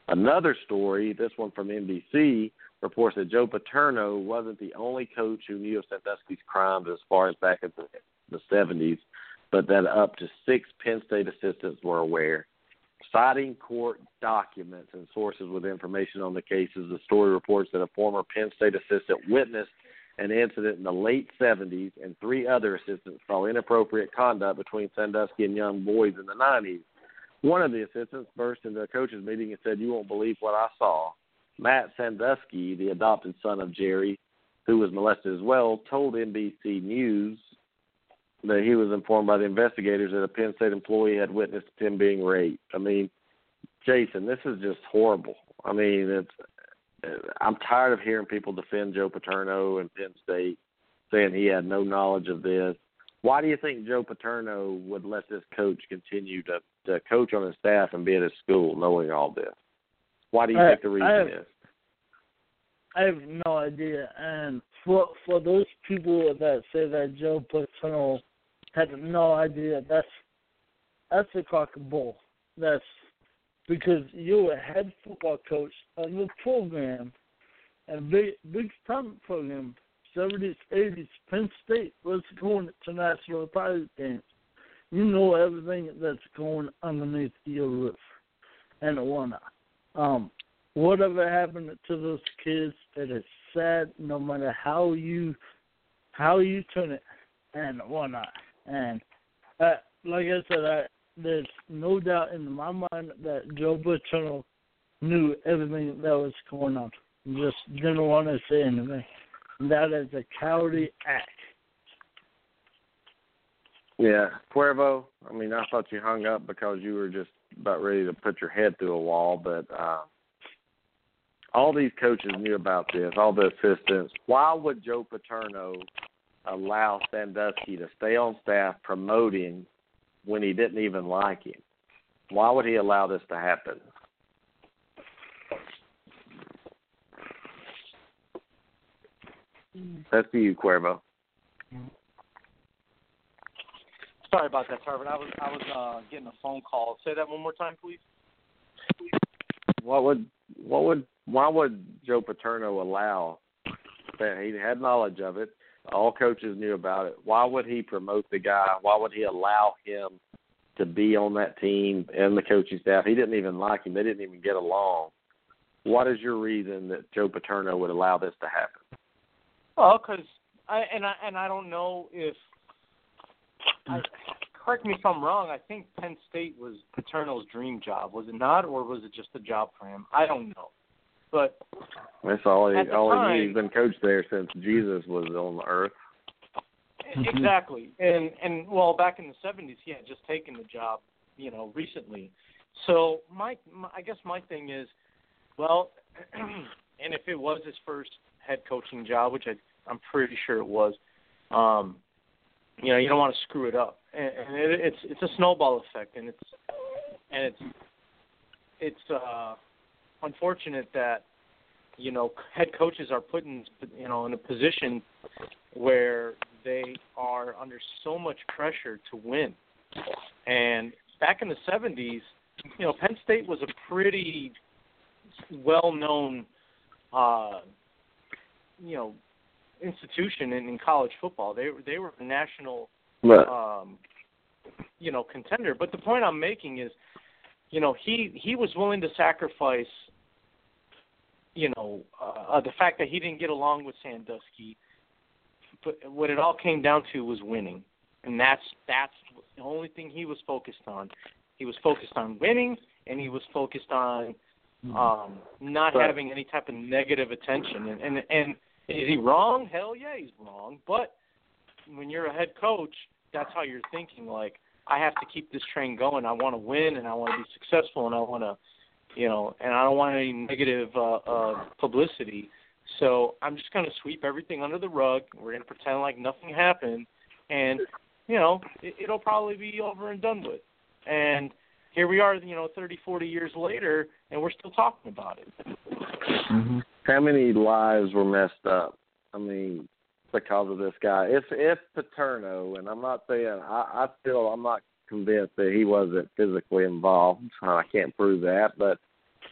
Another story, this one from NBC, reports that Joe Paterno wasn't the only coach who knew of Sandusky's crimes as far as back in the 70s, but that up to 6 Penn State assistants were aware. Citing court documents and sources with information on the cases, the story reports that a former Penn State assistant witnessed an incident in the late 70s and 3 other assistants saw inappropriate conduct between Sandusky and young boys in the 90s. One of the assistants burst into a coaches' meeting and said, "You won't believe what I saw." Matt Sandusky, the adopted son of Jerry, who was molested as well, told NBC News that he was informed by the investigators that a Penn State employee had witnessed him being raped. I mean, Jason, this is just horrible. I mean, I'm tired of hearing people defend Joe Paterno and Penn State, saying he had no knowledge of this. Why do you think Joe Paterno would let this coach continue to coach on his staff and be at his school knowing all this? Why do you think the reason is? I have no idea. And for those people that say that Joe Paterno had no idea, that's a cock and bull. That's because you're a head football coach of your program, a big time program, 70s, 80s, Penn State was going to national title games. You know everything that's going underneath your roof and whatnot. Whatever happened to those kids, it is sad no matter how you turn it and whatnot. And like I said, there's no doubt in my mind that Joe Paterno knew everything that was going on. Just didn't want to say anything. That is a cowardly act. Yeah, Cuervo, I mean, I thought you hung up because you were just about ready to put your head through a wall, but all these coaches knew about this, all the assistants. Why would Joe Paterno allow Sandusky to stay on staff promoting when he didn't even like him? Why would he allow this to happen? That's to you, Cuervo. Sorry about that, Tarvin. I was getting a phone call. Say that one more time, please. Why would Joe Paterno allow that? He had knowledge of it. All coaches knew about it. Why would he promote the guy? Why would he allow him to be on that team and the coaching staff? He didn't even like him. They didn't even get along. What is your reason that Joe Paterno would allow this to happen? Well, because I don't know if correct me if I'm wrong. I think Penn State was Paterno's dream job, was it not, or was it just a job for him? I don't know, but that's all he's been coached there since Jesus was on the earth. Exactly, and well, back in the '70s, he had just taken the job, you know, recently. So I guess my thing is, well, and if it was his first head coaching job, which I'm pretty sure it was, you know, you don't want to screw it up, and it's a snowball effect, and it's unfortunate that, you know, head coaches are put in, you know, in a position where they are under so much pressure to win. And back in the '70s, you know, Penn State was a pretty well-known you know, institution in college football. They were a national, you know, contender. But the point I'm making is, you know, he was willing to sacrifice, you know, the fact that he didn't get along with Sandusky. But what it all came down to was winning, and that's the only thing he was focused on. He was focused on winning, and he was focused on not having any type of negative attention. And is he wrong? Hell yeah, he's wrong. But when you're a head coach, that's how you're thinking. Like, I have to keep this train going. I want to win, and I want to be successful, and I want to, you know, and I don't want any negative publicity. So I'm just going to sweep everything under the rug. We're going to pretend like nothing happened, and, you know, it'll probably be over and done with. And here we are, you know, 30, 40 years later, and we're still talking about it. Mm-hmm. How many lives were messed up? I mean, because of this guy. If Paterno, and I'm not saying, I still, I'm not convinced that he wasn't physically involved. I can't prove that, but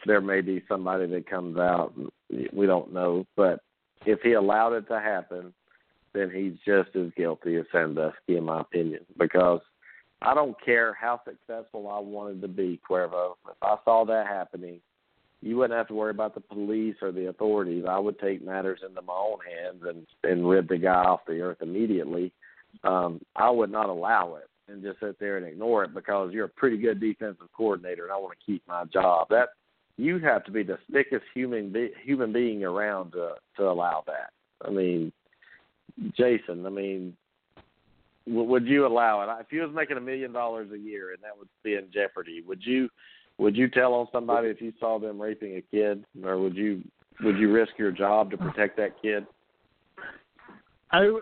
there may be somebody that comes out. We don't know. But if he allowed it to happen, then he's just as guilty as Sandusky, in my opinion, because I don't care how successful I wanted to be, Cuervo. If I saw that happening, you wouldn't have to worry about the police or the authorities. I would take matters into my own hands and rid the guy off the earth immediately. I would not allow it and just sit there and ignore it because you're a pretty good defensive coordinator and I want to keep my job. That you have to be the sickest human being around to allow that. I mean, Jason, would you allow it? If you was making $1 million a year and that would be in jeopardy, would you tell on somebody if you saw them raping a kid, or would you risk your job to protect that kid? I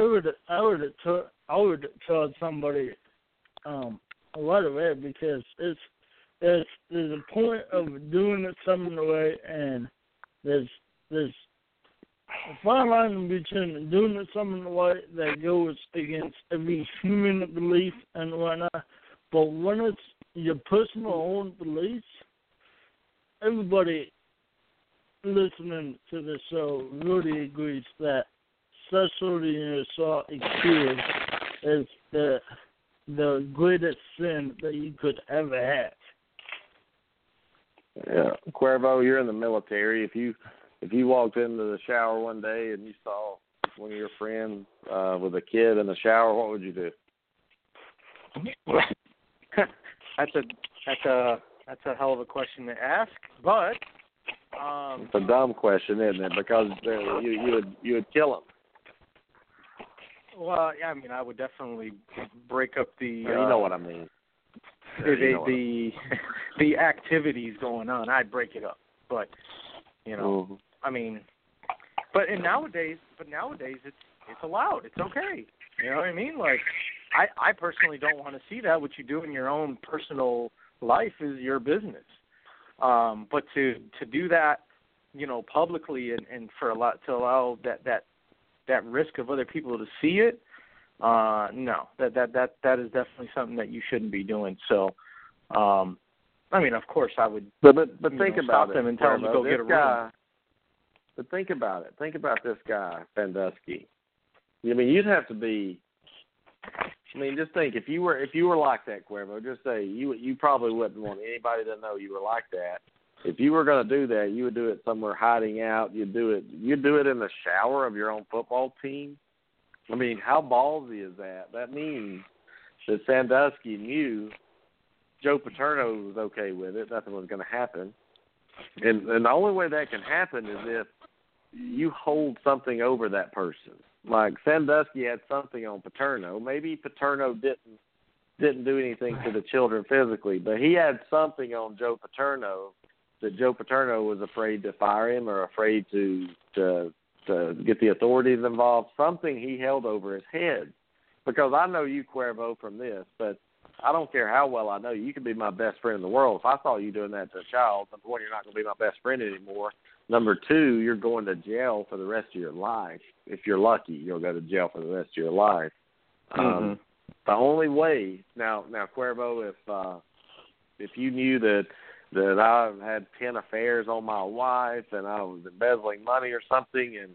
would tell somebody right away because it's there's a point of doing it some way, and there's fine line between doing it some in a way that goes against every human belief and whatnot, but when it's your personal own beliefs, everybody listening to the show really agrees that sexually assault in kids is the greatest sin that you could ever have. Yeah, Cuervo, you're in the military. If you walked into the shower one day and you saw one of your friends with a kid in the shower, what would you do? That's a hell of a question to ask, but it's a dumb question, isn't it? Because you would kill him. Well, yeah, I mean, I would definitely break up the. You know what I mean. The activities going on, I'd break it up, but you know, mm-hmm. I mean, but nowadays it's allowed, it's okay. You know what I mean? Like, I personally don't want to see that. What you do in your own personal life is your business, but to do that, you know, publicly and for a lot to allow that risk of other people to see it. No, that is definitely something that you shouldn't be doing. So, I mean, of course, I would. But think about it. Stop them and tell them to go get a room. But think about it. Think about this guy, Sandusky. I mean, you'd have to be. I mean, just think if you were like that, Cuervo. Just say you probably wouldn't want anybody to know you were like that. If you were going to do that, you would do it somewhere hiding out. You'd do it in the shower of your own football team. I mean, how ballsy is that? That means that Sandusky knew Joe Paterno was okay with it. Nothing was going to happen. And the only way that can happen is if you hold something over that person. Like Sandusky had something on Paterno. Maybe Paterno didn't do anything to the children physically, but he had something on Joe Paterno that Joe Paterno was afraid to fire him or afraid to get the authorities involved, something he held over his head. Because I know you, Cuervo, from this, but I don't care how well I know you. You could be my best friend in the world. If I saw you doing that to a child, number one, you're not going to be my best friend anymore. Number two, you're going to jail for the rest of your life. If you're lucky, you'll go to jail for the rest of your life. Mm-hmm. The only way, now Cuervo, if you knew that I've had 10 affairs on my wife and I was embezzling money or something, and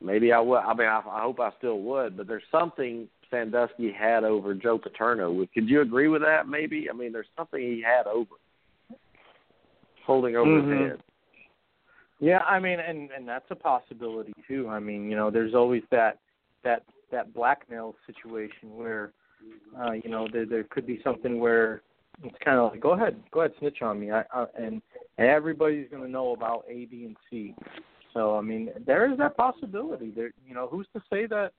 maybe I would. I mean, I hope I still would, but there's something Sandusky had over Joe Paterno. Could you agree with that, maybe? I mean, there's something he had over, holding over mm-hmm. his head. Yeah, I mean, and that's a possibility, too. I mean, you know, there's always that blackmail situation where, you know, there could be something where, it's kind of like, go ahead, snitch on me, and everybody's going to know about A, B, and C. So, I mean, there is that possibility. There, you know, who's to say that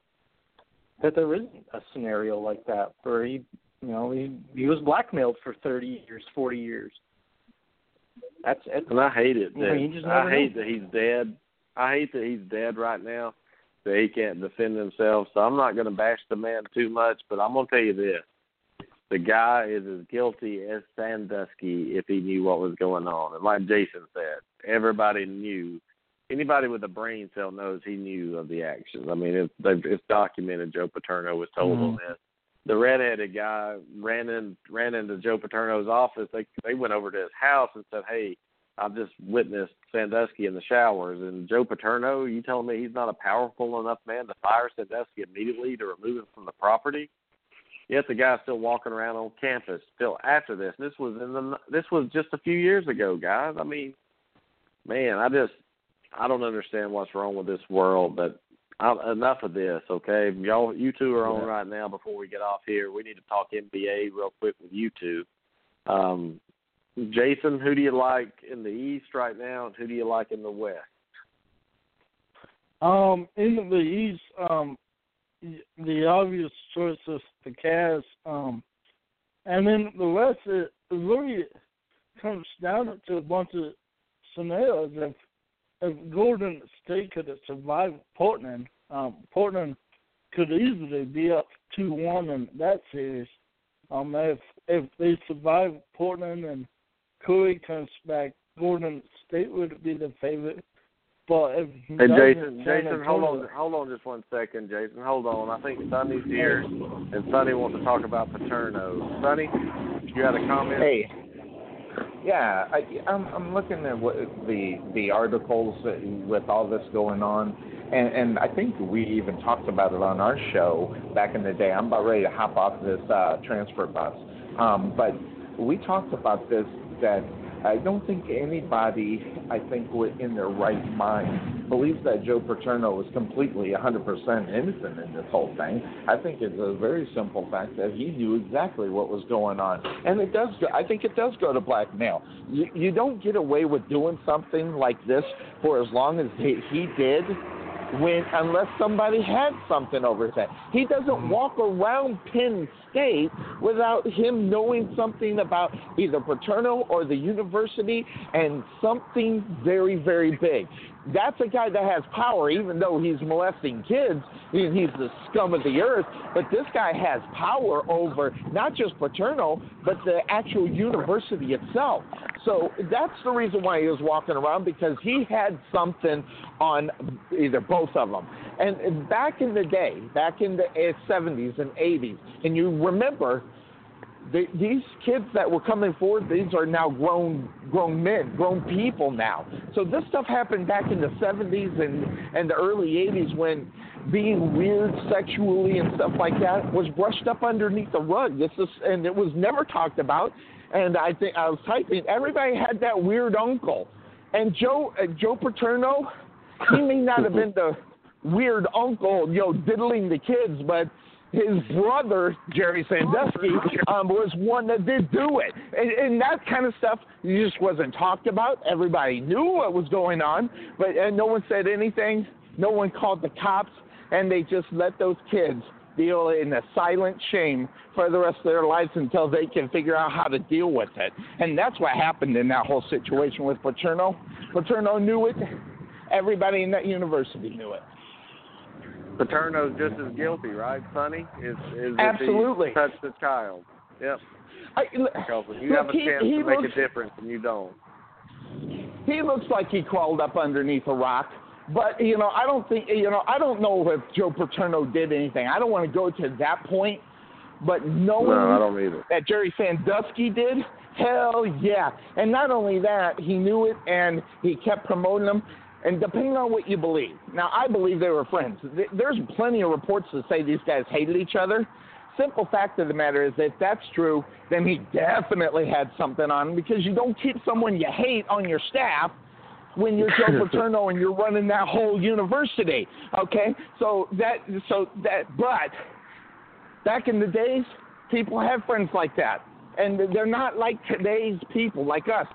there isn't a scenario like that where he was blackmailed for 30 years, 40 years. And I hate it. I hate that he's dead. I hate that he's dead right now, that he can't defend himself. So I'm not going to bash the man too much, but I'm going to tell you this. The guy is as guilty as Sandusky if he knew what was going on. And like Jason said, everybody knew. Anybody with a brain cell knows he knew of the actions. I mean, it's documented. Joe Paterno was told on this. The redheaded guy ran into Joe Paterno's office. They went over to his house and said, "Hey, I've just witnessed Sandusky in the showers. And Joe Paterno, you telling me he's not a powerful enough man to fire Sandusky immediately to remove him from the property?" Yet the guy's still walking around on campus still after this. This was just a few years ago, guys. I mean, man, I don't understand what's wrong with this world. But enough of this, okay? Y'all, you two are on right now. Before we get off here, we need to talk NBA real quick with you two. Jason, who do you like in the East right now, and who do you like in the West? In the East, the obvious choice is the Cavs, and then the rest, it really comes down to a bunch of scenarios. If Golden State could have survived Portland, Portland could easily be up 2-1 in that series. If they survive Portland and Curry comes back, Golden State would be the favorite. Well, if he Jason, hold on just 1 second, Jason. Hold on. I think Sonny's here, and Sonny wants to talk about Paterno. Sonny, you had a comment? Hey. Yeah, I'm looking at what the articles with all this going on, and I think we even talked about it on our show back in the day. I'm about ready to hop off this transfer bus. But we talked about this, that I don't think anybody, in their right mind believes that Joe Paterno was completely 100% innocent in this whole thing. I think it's a very simple fact that he knew exactly what was going on. And it does. I think it does go to blackmail. You don't get away with doing something like this for as long as he did, unless somebody had something over his head. He doesn't walk around Penn State without him knowing something about either Paterno or the university and something very, very big. That's a guy that has power, even though he's molesting kids. He's the scum of the earth. But this guy has power over not just Paterno, but the actual university itself. So that's the reason why he was walking around, because he had something on either both of them. And back in the day, back in the 70s and 80s, and you remember these kids that were coming forward, these are now grown men, grown people now. So this stuff happened back in the 70s and the early 80s, when being weird sexually and stuff like that was brushed up underneath the rug. And it was never talked about. And I think I was typing, everybody had that weird uncle. And Joe Paterno, he may not have been the weird uncle, diddling the kids, but his brother, Jerry Sandusky, was one that did do it. And that kind of stuff just wasn't talked about. Everybody knew what was going on, and no one said anything. No one called the cops, and they just let those kids deal in a silent shame for the rest of their lives until they can figure out how to deal with it. And that's what happened in that whole situation with Paterno. Paterno knew it. Everybody in that university knew it. Paterno's just as guilty, right, Sonny? Is absolutely. If he touched the child. Yep. You have a chance to make a difference, and you don't. He looks like he crawled up underneath a rock. But, I don't know if Joe Paterno did anything. I don't want to go to that point. But knowing that Jerry Sandusky did, hell yeah. And not only that, he knew it, and he kept promoting him. And depending on what you believe. Now, I believe they were friends. There's plenty of reports that say these guys hated each other. Simple fact of the matter is that if that's true, then he definitely had something on him, because you don't keep someone you hate on your staff when you're Joe Paterno and you're running that whole university. Okay? But back in the days, people had friends like that. And they're not like today's people, like us.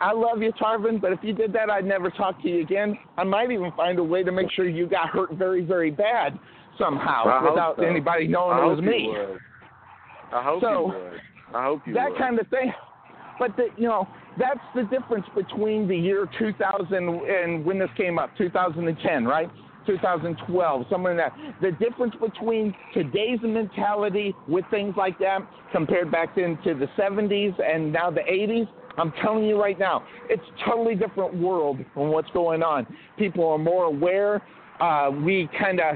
I love you, Tarvin, but if you did that, I'd never talk to you again. I might even find a way to make sure you got hurt very, very bad somehow without anybody knowing it was me. I hope you would. I hope you would. That kind of thing. But, that's the difference between the year 2000 and when this came up, 2010, right? 2012, somewhere in that. The difference between today's mentality with things like that compared back then to the 70s and now the 80s, I'm telling you right now, it's a totally different world from what's going on. People are more aware. We kind of,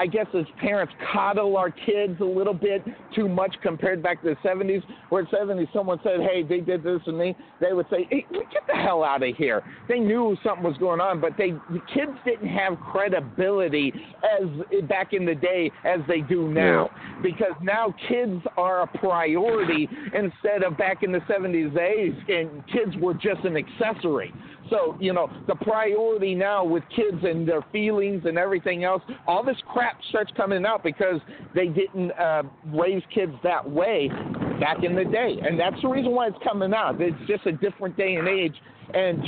I guess as parents, coddle our kids a little bit too much compared back to the 70s, where in the 70s someone said, hey, they did this, and they would say, hey, get the hell out of here. They knew something was going on, but the kids didn't have credibility as back in the day as they do now, because now kids are a priority instead of back in the 70s, 80s, and kids were just an accessory. So, the priority now with kids and their feelings and everything else, all this crap starts coming out because they didn't raise kids that way back in the day. And that's the reason why it's coming out. It's just a different day and age. And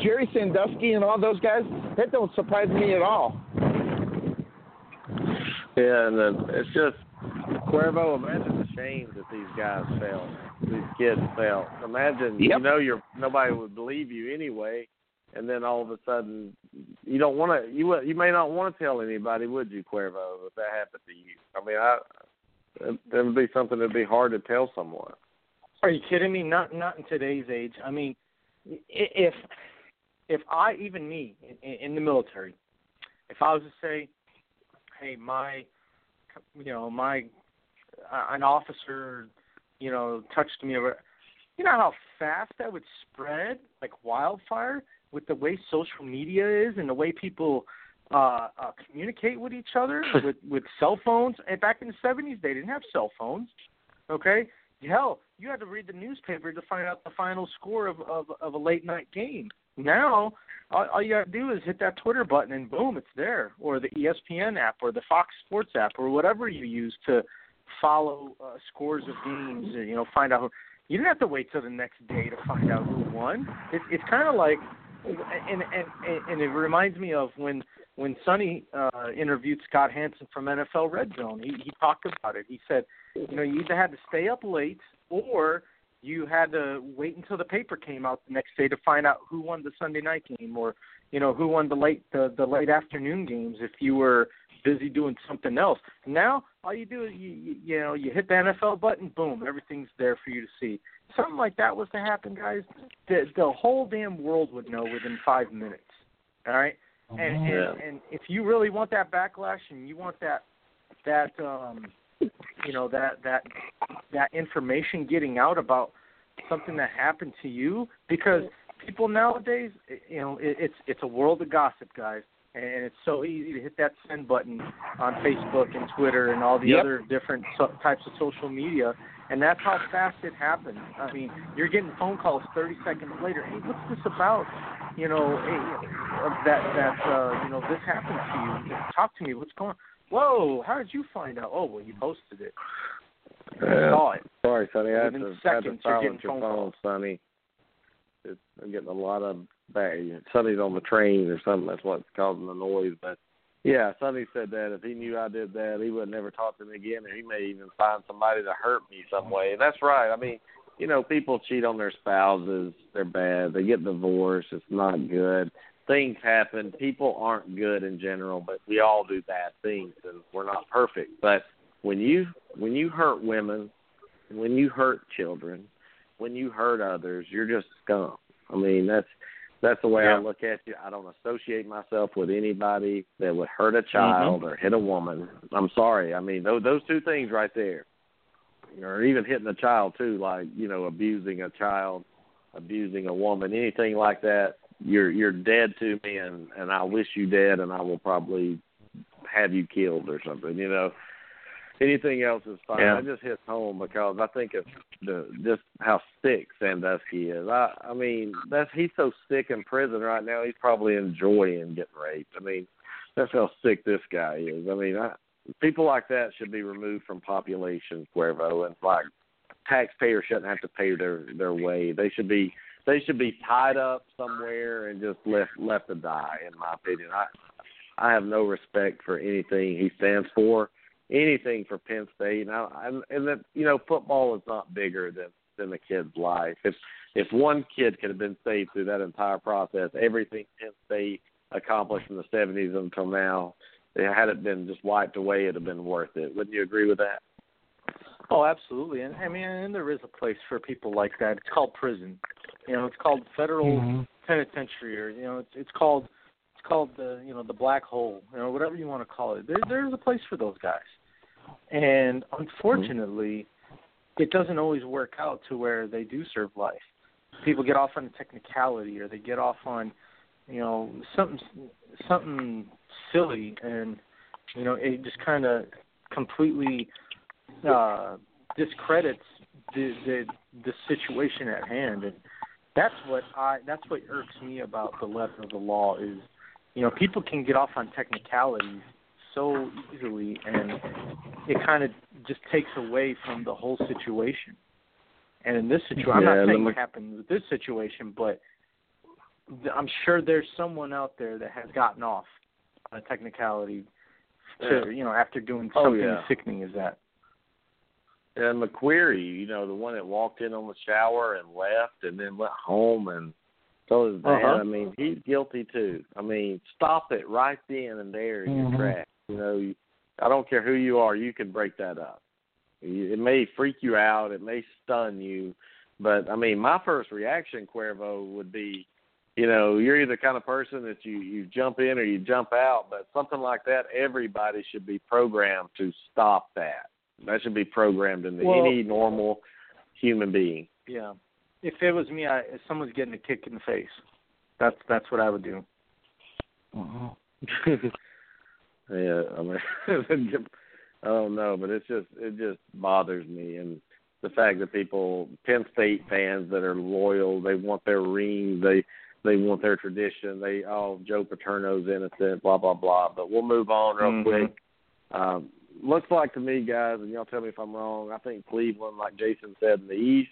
Jerry Sandusky and all those guys, that don't surprise me at all. Yeah, and it's just, Cuervo, imagine the shame that these guys felt, these kids felt. Imagine, nobody would believe you anyway, and then all of a sudden, you may not want to tell anybody, would you, Cuervo, if that happened to you? I mean, that would be something that would be hard to tell someone. Are you kidding me? Not in today's age. I mean, if if I, even me, in the military, if I was to say, hey, an officer, touched me over, you know how fast that would spread like wildfire with the way social media is and the way people communicate with each other with cell phones. And back in the 70s, they didn't have cell phones, okay? Hell, you had to read the newspaper to find out the final score of a late-night game. Now, all you got to do is hit that Twitter button and boom, it's there, or the ESPN app or the Fox Sports app or whatever you use to follow scores of games and, find out who. You didn't have to wait till the next day to find out who won. It's kind of like, and it reminds me of when Sonny interviewed Scott Hansen from NFL Red Zone. He talked about it. He said, you either had to stay up late or you had to wait until the paper came out the next day to find out who won the Sunday night game or, who won the late afternoon games if you were busy doing something else. Now all you do is you hit the NFL button, boom, everything's there for you to see. Something like that was to happen, guys, the whole damn world would know within 5 minutes. All right, and if you really want that backlash and you want that information getting out about something that happened to you, because people nowadays, it's a world of gossip, guys. And it's so easy to hit that send button on Facebook and Twitter and all the other different types of social media. And that's how fast it happens. I mean, you're getting phone calls 30 seconds later. Hey, what's this about? This happened to you. Talk to me. What's going on? Whoa, how did you find out? Oh, well, you posted it. I saw it. Sorry, Sonny. I had to silence your phone, Sonny. I'm getting a lot of bang. Sonny's on the train or something. That's what's causing the noise. But, yeah, Sonny said that if he knew I did that, he would never talk to me again, or he may even find somebody to hurt me some way. And that's right. I mean, people cheat on their spouses. They're bad. They get divorced. It's not good. Things happen. People aren't good in general, but we all do bad things, and we're not perfect. But when you hurt women, when you hurt children, when you hurt others, you're just scum. I mean, that's the way I look at you. I don't associate myself with anybody that would hurt a child or hit a woman. I'm sorry. I mean, those two things right there, or even hitting a child too, like, abusing a child, abusing a woman, anything like that, you're dead to me, and I wish you dead, and I will probably have you killed or something, Anything else is fine. Yeah. I just hit home because I think it's just how sick Sandusky is. I mean, he's so sick in prison right now, he's probably enjoying getting raped. I mean, that's how sick this guy is. I mean, people like that should be removed from population, Cuervo, and like taxpayers shouldn't have to pay their way. They should be tied up somewhere and just left to die, in my opinion. I have no respect for anything he stands for. Anything for Penn State, and football is not bigger than the kid's life. If one kid could have been saved through that entire process, everything Penn State accomplished in the 70s until now, had it been just wiped away, it'd have been worth it. Wouldn't you agree with that? Oh, absolutely. And I mean, there is a place for people like that. It's called prison. It's called federal penitentiary, or it's called the black hole, whatever you want to call it. There's a place for those guys. And unfortunately, it doesn't always work out to where they do serve life. People get off on a technicality, or they get off on, something silly, and, it just kind of completely discredits the situation at hand. And that's what irks me about the letter of the law is, people can get off on technicalities so easily, and it kind of just takes away from the whole situation. And in this situation, I'm not saying it happened with this situation, but I'm sure there's someone out there that has gotten off on a technicality, after doing something as sickening as that. And McQuarrie, the one that walked in on the shower and left and then went home and told his dad, I mean, he's guilty too. I mean, stop it right then and there in your tracks. I don't care who you are, you can break that up. It may freak you out, it may stun you, but, I mean, my first reaction, Cuervo, would be, you know, you're either the kind of person that you jump in or you jump out, but something like that, everybody should be programmed to stop that. That should be programmed into any normal human being. Yeah. If it was me, if someone's getting a kick in the face, that's what I would do. Uh-huh. Yeah, I mean, I don't know, but it just bothers me, and the fact that people, Penn State fans that are loyal, they want their ring, they want their tradition, Joe Paterno's innocent, blah blah blah. But we'll move on real quick. Looks like to me, guys, and y'all tell me if I'm wrong, I think Cleveland, like Jason said, in the East,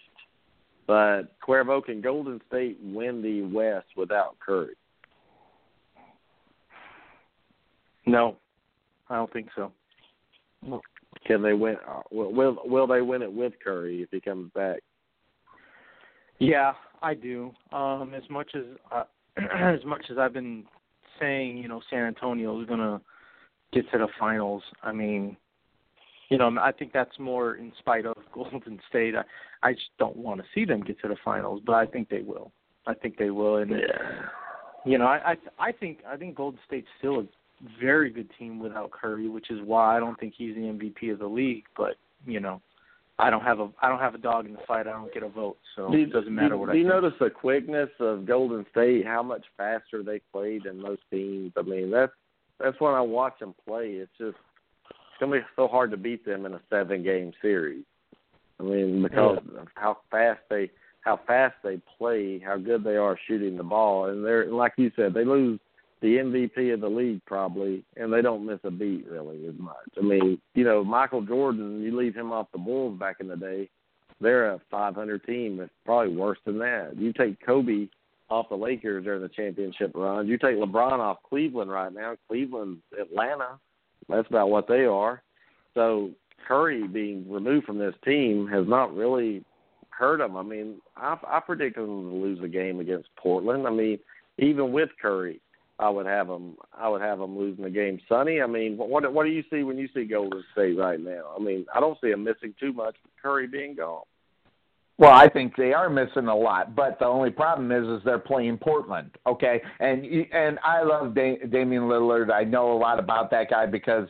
but Cuervo, can Golden State win the West without Curry? No, I don't think so. Can they win? Will they win it with Curry if he comes back? Yeah, I do. As much as I've been saying, you know, San Antonio is going to get to the finals. I mean, you know, I think that's more in spite of Golden State. I just don't want to see them get to the finals, but I think they will. And yeah. You know, I think Golden State's still a very good team without Curry, which is why I don't think he's the MVP of the league. But you know, I don't have a dog in the fight. I don't get a vote, so it doesn't matter what I do. Do you notice the quickness of Golden State? How much faster they play than most teams. I mean, that's when I watch them play. It's gonna be so hard to beat them in a 7-game series. I mean, because of how fast they play, how good they are shooting the ball, and they're, like you said, they lose the MVP of the league probably, and they don't miss a beat really as much. I mean, you know, Michael Jordan, you leave him off the Bulls back in the day, they're a 500 team. It's probably worse than that. You take Kobe off the Lakers during the championship runs. You take LeBron off Cleveland right now. Cleveland's Atlanta. That's about what they are. So Curry being removed from this team has not really hurt them. I mean, I predicted them to lose the game against Portland. I mean, even with Curry, I would have them losing the game. Sonny, I mean, what do you see when you see Golden State right now? I mean, I don't see them missing too much with Curry being gone. Well, I think they are missing a lot, but the only problem is they're playing Portland, okay? And I love Damian Lillard. I know a lot about that guy because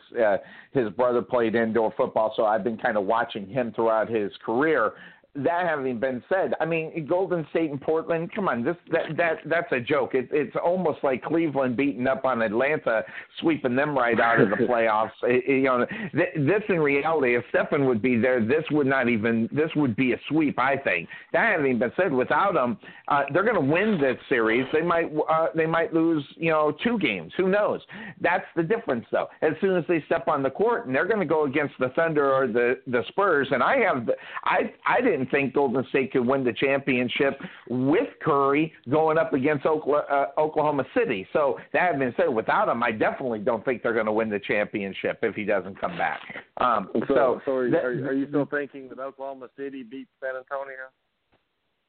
his brother played indoor football, so I've been kind of watching him throughout his career. That having been said, I mean, Golden State and Portland, come on, that's a joke. It's almost like Cleveland beating up on Atlanta, sweeping them right out of the playoffs. You know, this in reality, if Stephen would be there, this would be a sweep, I think. That having been said, without them, they're going to win this series. They might lose, you know, 2 games. Who knows? That's the difference, though. As soon as they step on the court, and they're going to go against the Thunder or the Spurs, and I didn't think Golden State could win the championship with Curry going up against Oklahoma City. So that having been said, without him, I definitely don't think they're going to win the championship if he doesn't come back. Are you still thinking that Oklahoma City beats San Antonio?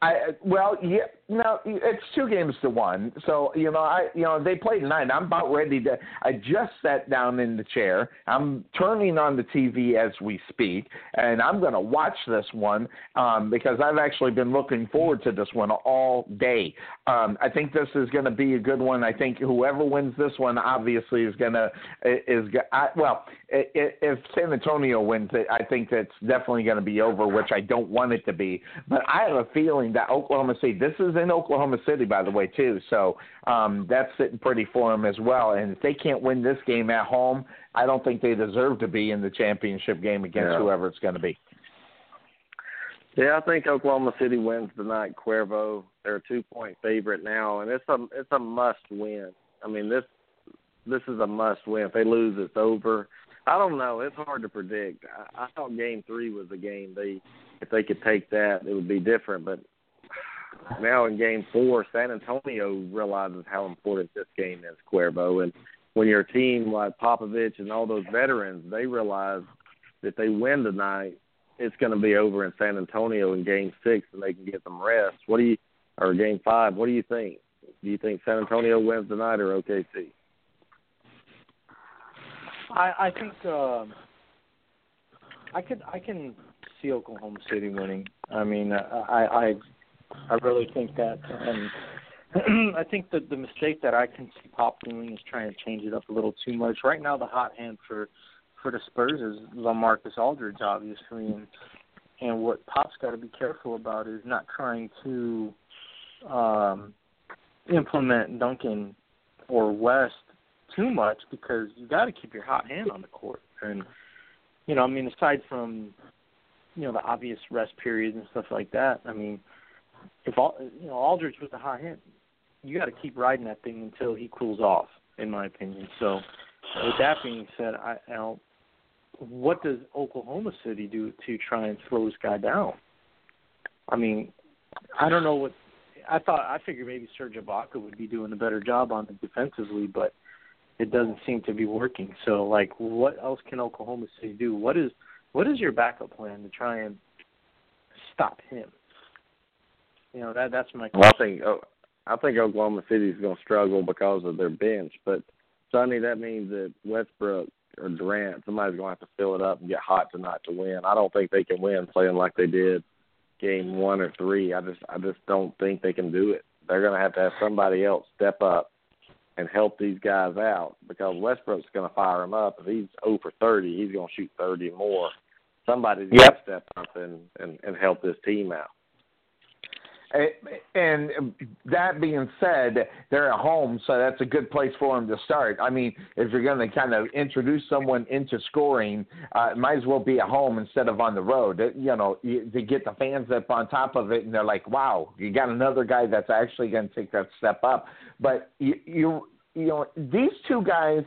No, it's 2 games to 1. So, you know, they played 9. I'm about ready to, I just sat down in the chair. I'm turning on the TV as we speak, and I'm going to watch this one because I've actually been looking forward to this one all day. I think this is going to be a good one. I think whoever wins this one obviously if San Antonio wins it, I think that's definitely going to be over, which I don't want it to be, but I have a feeling that Oklahoma City, this is in Oklahoma City, by the way, too, so that's sitting pretty for them as well. And if they can't win this game at home, I don't think they deserve to be in the championship game against whoever it's going to be. Yeah, I think Oklahoma City wins tonight, Cuervo. They're a 2-point favorite now, and it's a must-win. I mean, this is a must-win. If they lose, it's over. I don't know. It's hard to predict. I thought Game 3 was the game. If they could take that, it would be different. But now in Game 4, San Antonio realizes how important this game is, Cuervo. And when your team like Popovich and all those veterans, they realize that they win tonight, it's going to be over in San Antonio in Game 6, and they can get some rest. Or Game 5, what do you think? Do you think San Antonio wins tonight or OKC? I think I can see Oklahoma City winning. I mean, I really think that. I think that the mistake that I can see Pop doing is trying to change it up a little too much. Right now, the hot hand for the Spurs is LaMarcus Aldridge, obviously, and what Pop's got to be careful about is not trying to implement Duncan or West too much, because you got to keep your hot hand on the court. And, you know, I mean, aside from, you know, the obvious rest periods and stuff like that, I mean, Aldridge with the hot hand, you got to keep riding that thing until he cools off, in my opinion. So, with that being said, what does Oklahoma City do to try and slow this guy down? I mean, I don't know what. I figured maybe Serge Ibaka would be doing a better job on it defensively, but it doesn't seem to be working. So, like, what else can Oklahoma City do? What is your backup plan to try and stop him? You know, that's my question. I think Oklahoma City is going to struggle because of their bench. But, Sonny, that means that Westbrook or Durant, somebody's going to have to fill it up and get hot tonight to win. I don't think they can win playing like they did game 1 or 3. I just don't think they can do it. They're going to have somebody else step up and help these guys out, because Westbrook's going to fire him up. If he's 0 for 30, he's going to shoot 30 more. Somebody's going to step up and help this team out. And that being said, they're at home, so that's a good place for them to start. I mean, if you're going to kind of introduce someone into scoring, it might as well be at home instead of on the road. You know, to get the fans up on top of it, and they're like, wow, you got another guy that's actually going to take that step up. But, you know, these two guys,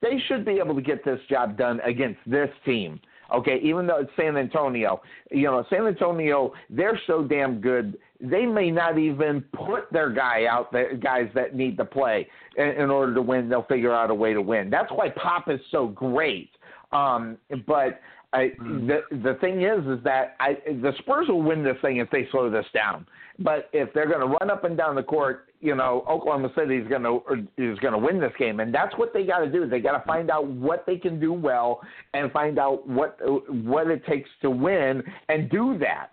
they should be able to get this job done against this team. Okay, even though it's San Antonio, you know, San Antonio, they're so damn good, they may not even put their guy out there, guys that need to play in order to win. They'll figure out a way to win. That's why Pop is so great. The thing is that the Spurs will win this thing if they slow this down. But if they're going to run up and down the court, you know, Oklahoma City is going to win this game, and that's what they got to do. They got to find out what they can do well and find out what it takes to win and do that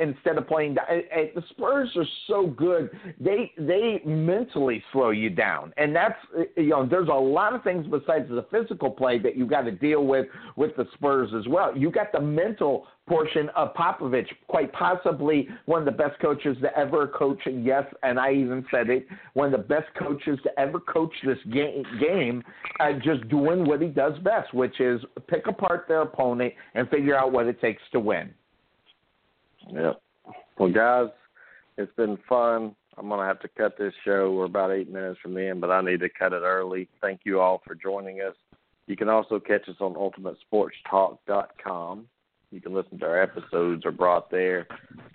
instead of playing. The Spurs are so good; they mentally slow you down, and that's, you know, there's a lot of things besides the physical play that you got to deal with the Spurs as well. You got the mental portion of Popovich, quite possibly one of the best coaches to ever coach, and yes, and I even said it, one of the best coaches to ever coach this game, just doing what he does best, which is pick apart their opponent and figure out what it takes to win. Yep. Well, guys, it's been fun. I'm going to have to cut this show. We're about 8 minutes from the end, but I need to cut it early. Thank you all for joining us. You can also catch us on ultimatesportstalk.com. You can listen to our episodes are brought there.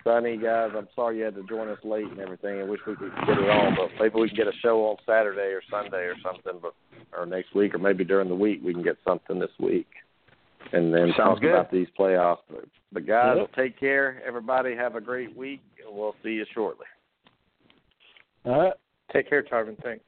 Sonny, guys, I'm sorry you had to join us late and everything. I wish we could get it on, but maybe we can get a show on Saturday or Sunday or something, or next week, or maybe during the week we can get something this week. And then talk about these playoffs. But, guys, Take care. Everybody have a great week, and we'll see you shortly. All right. Take care, Tarvin. Thanks.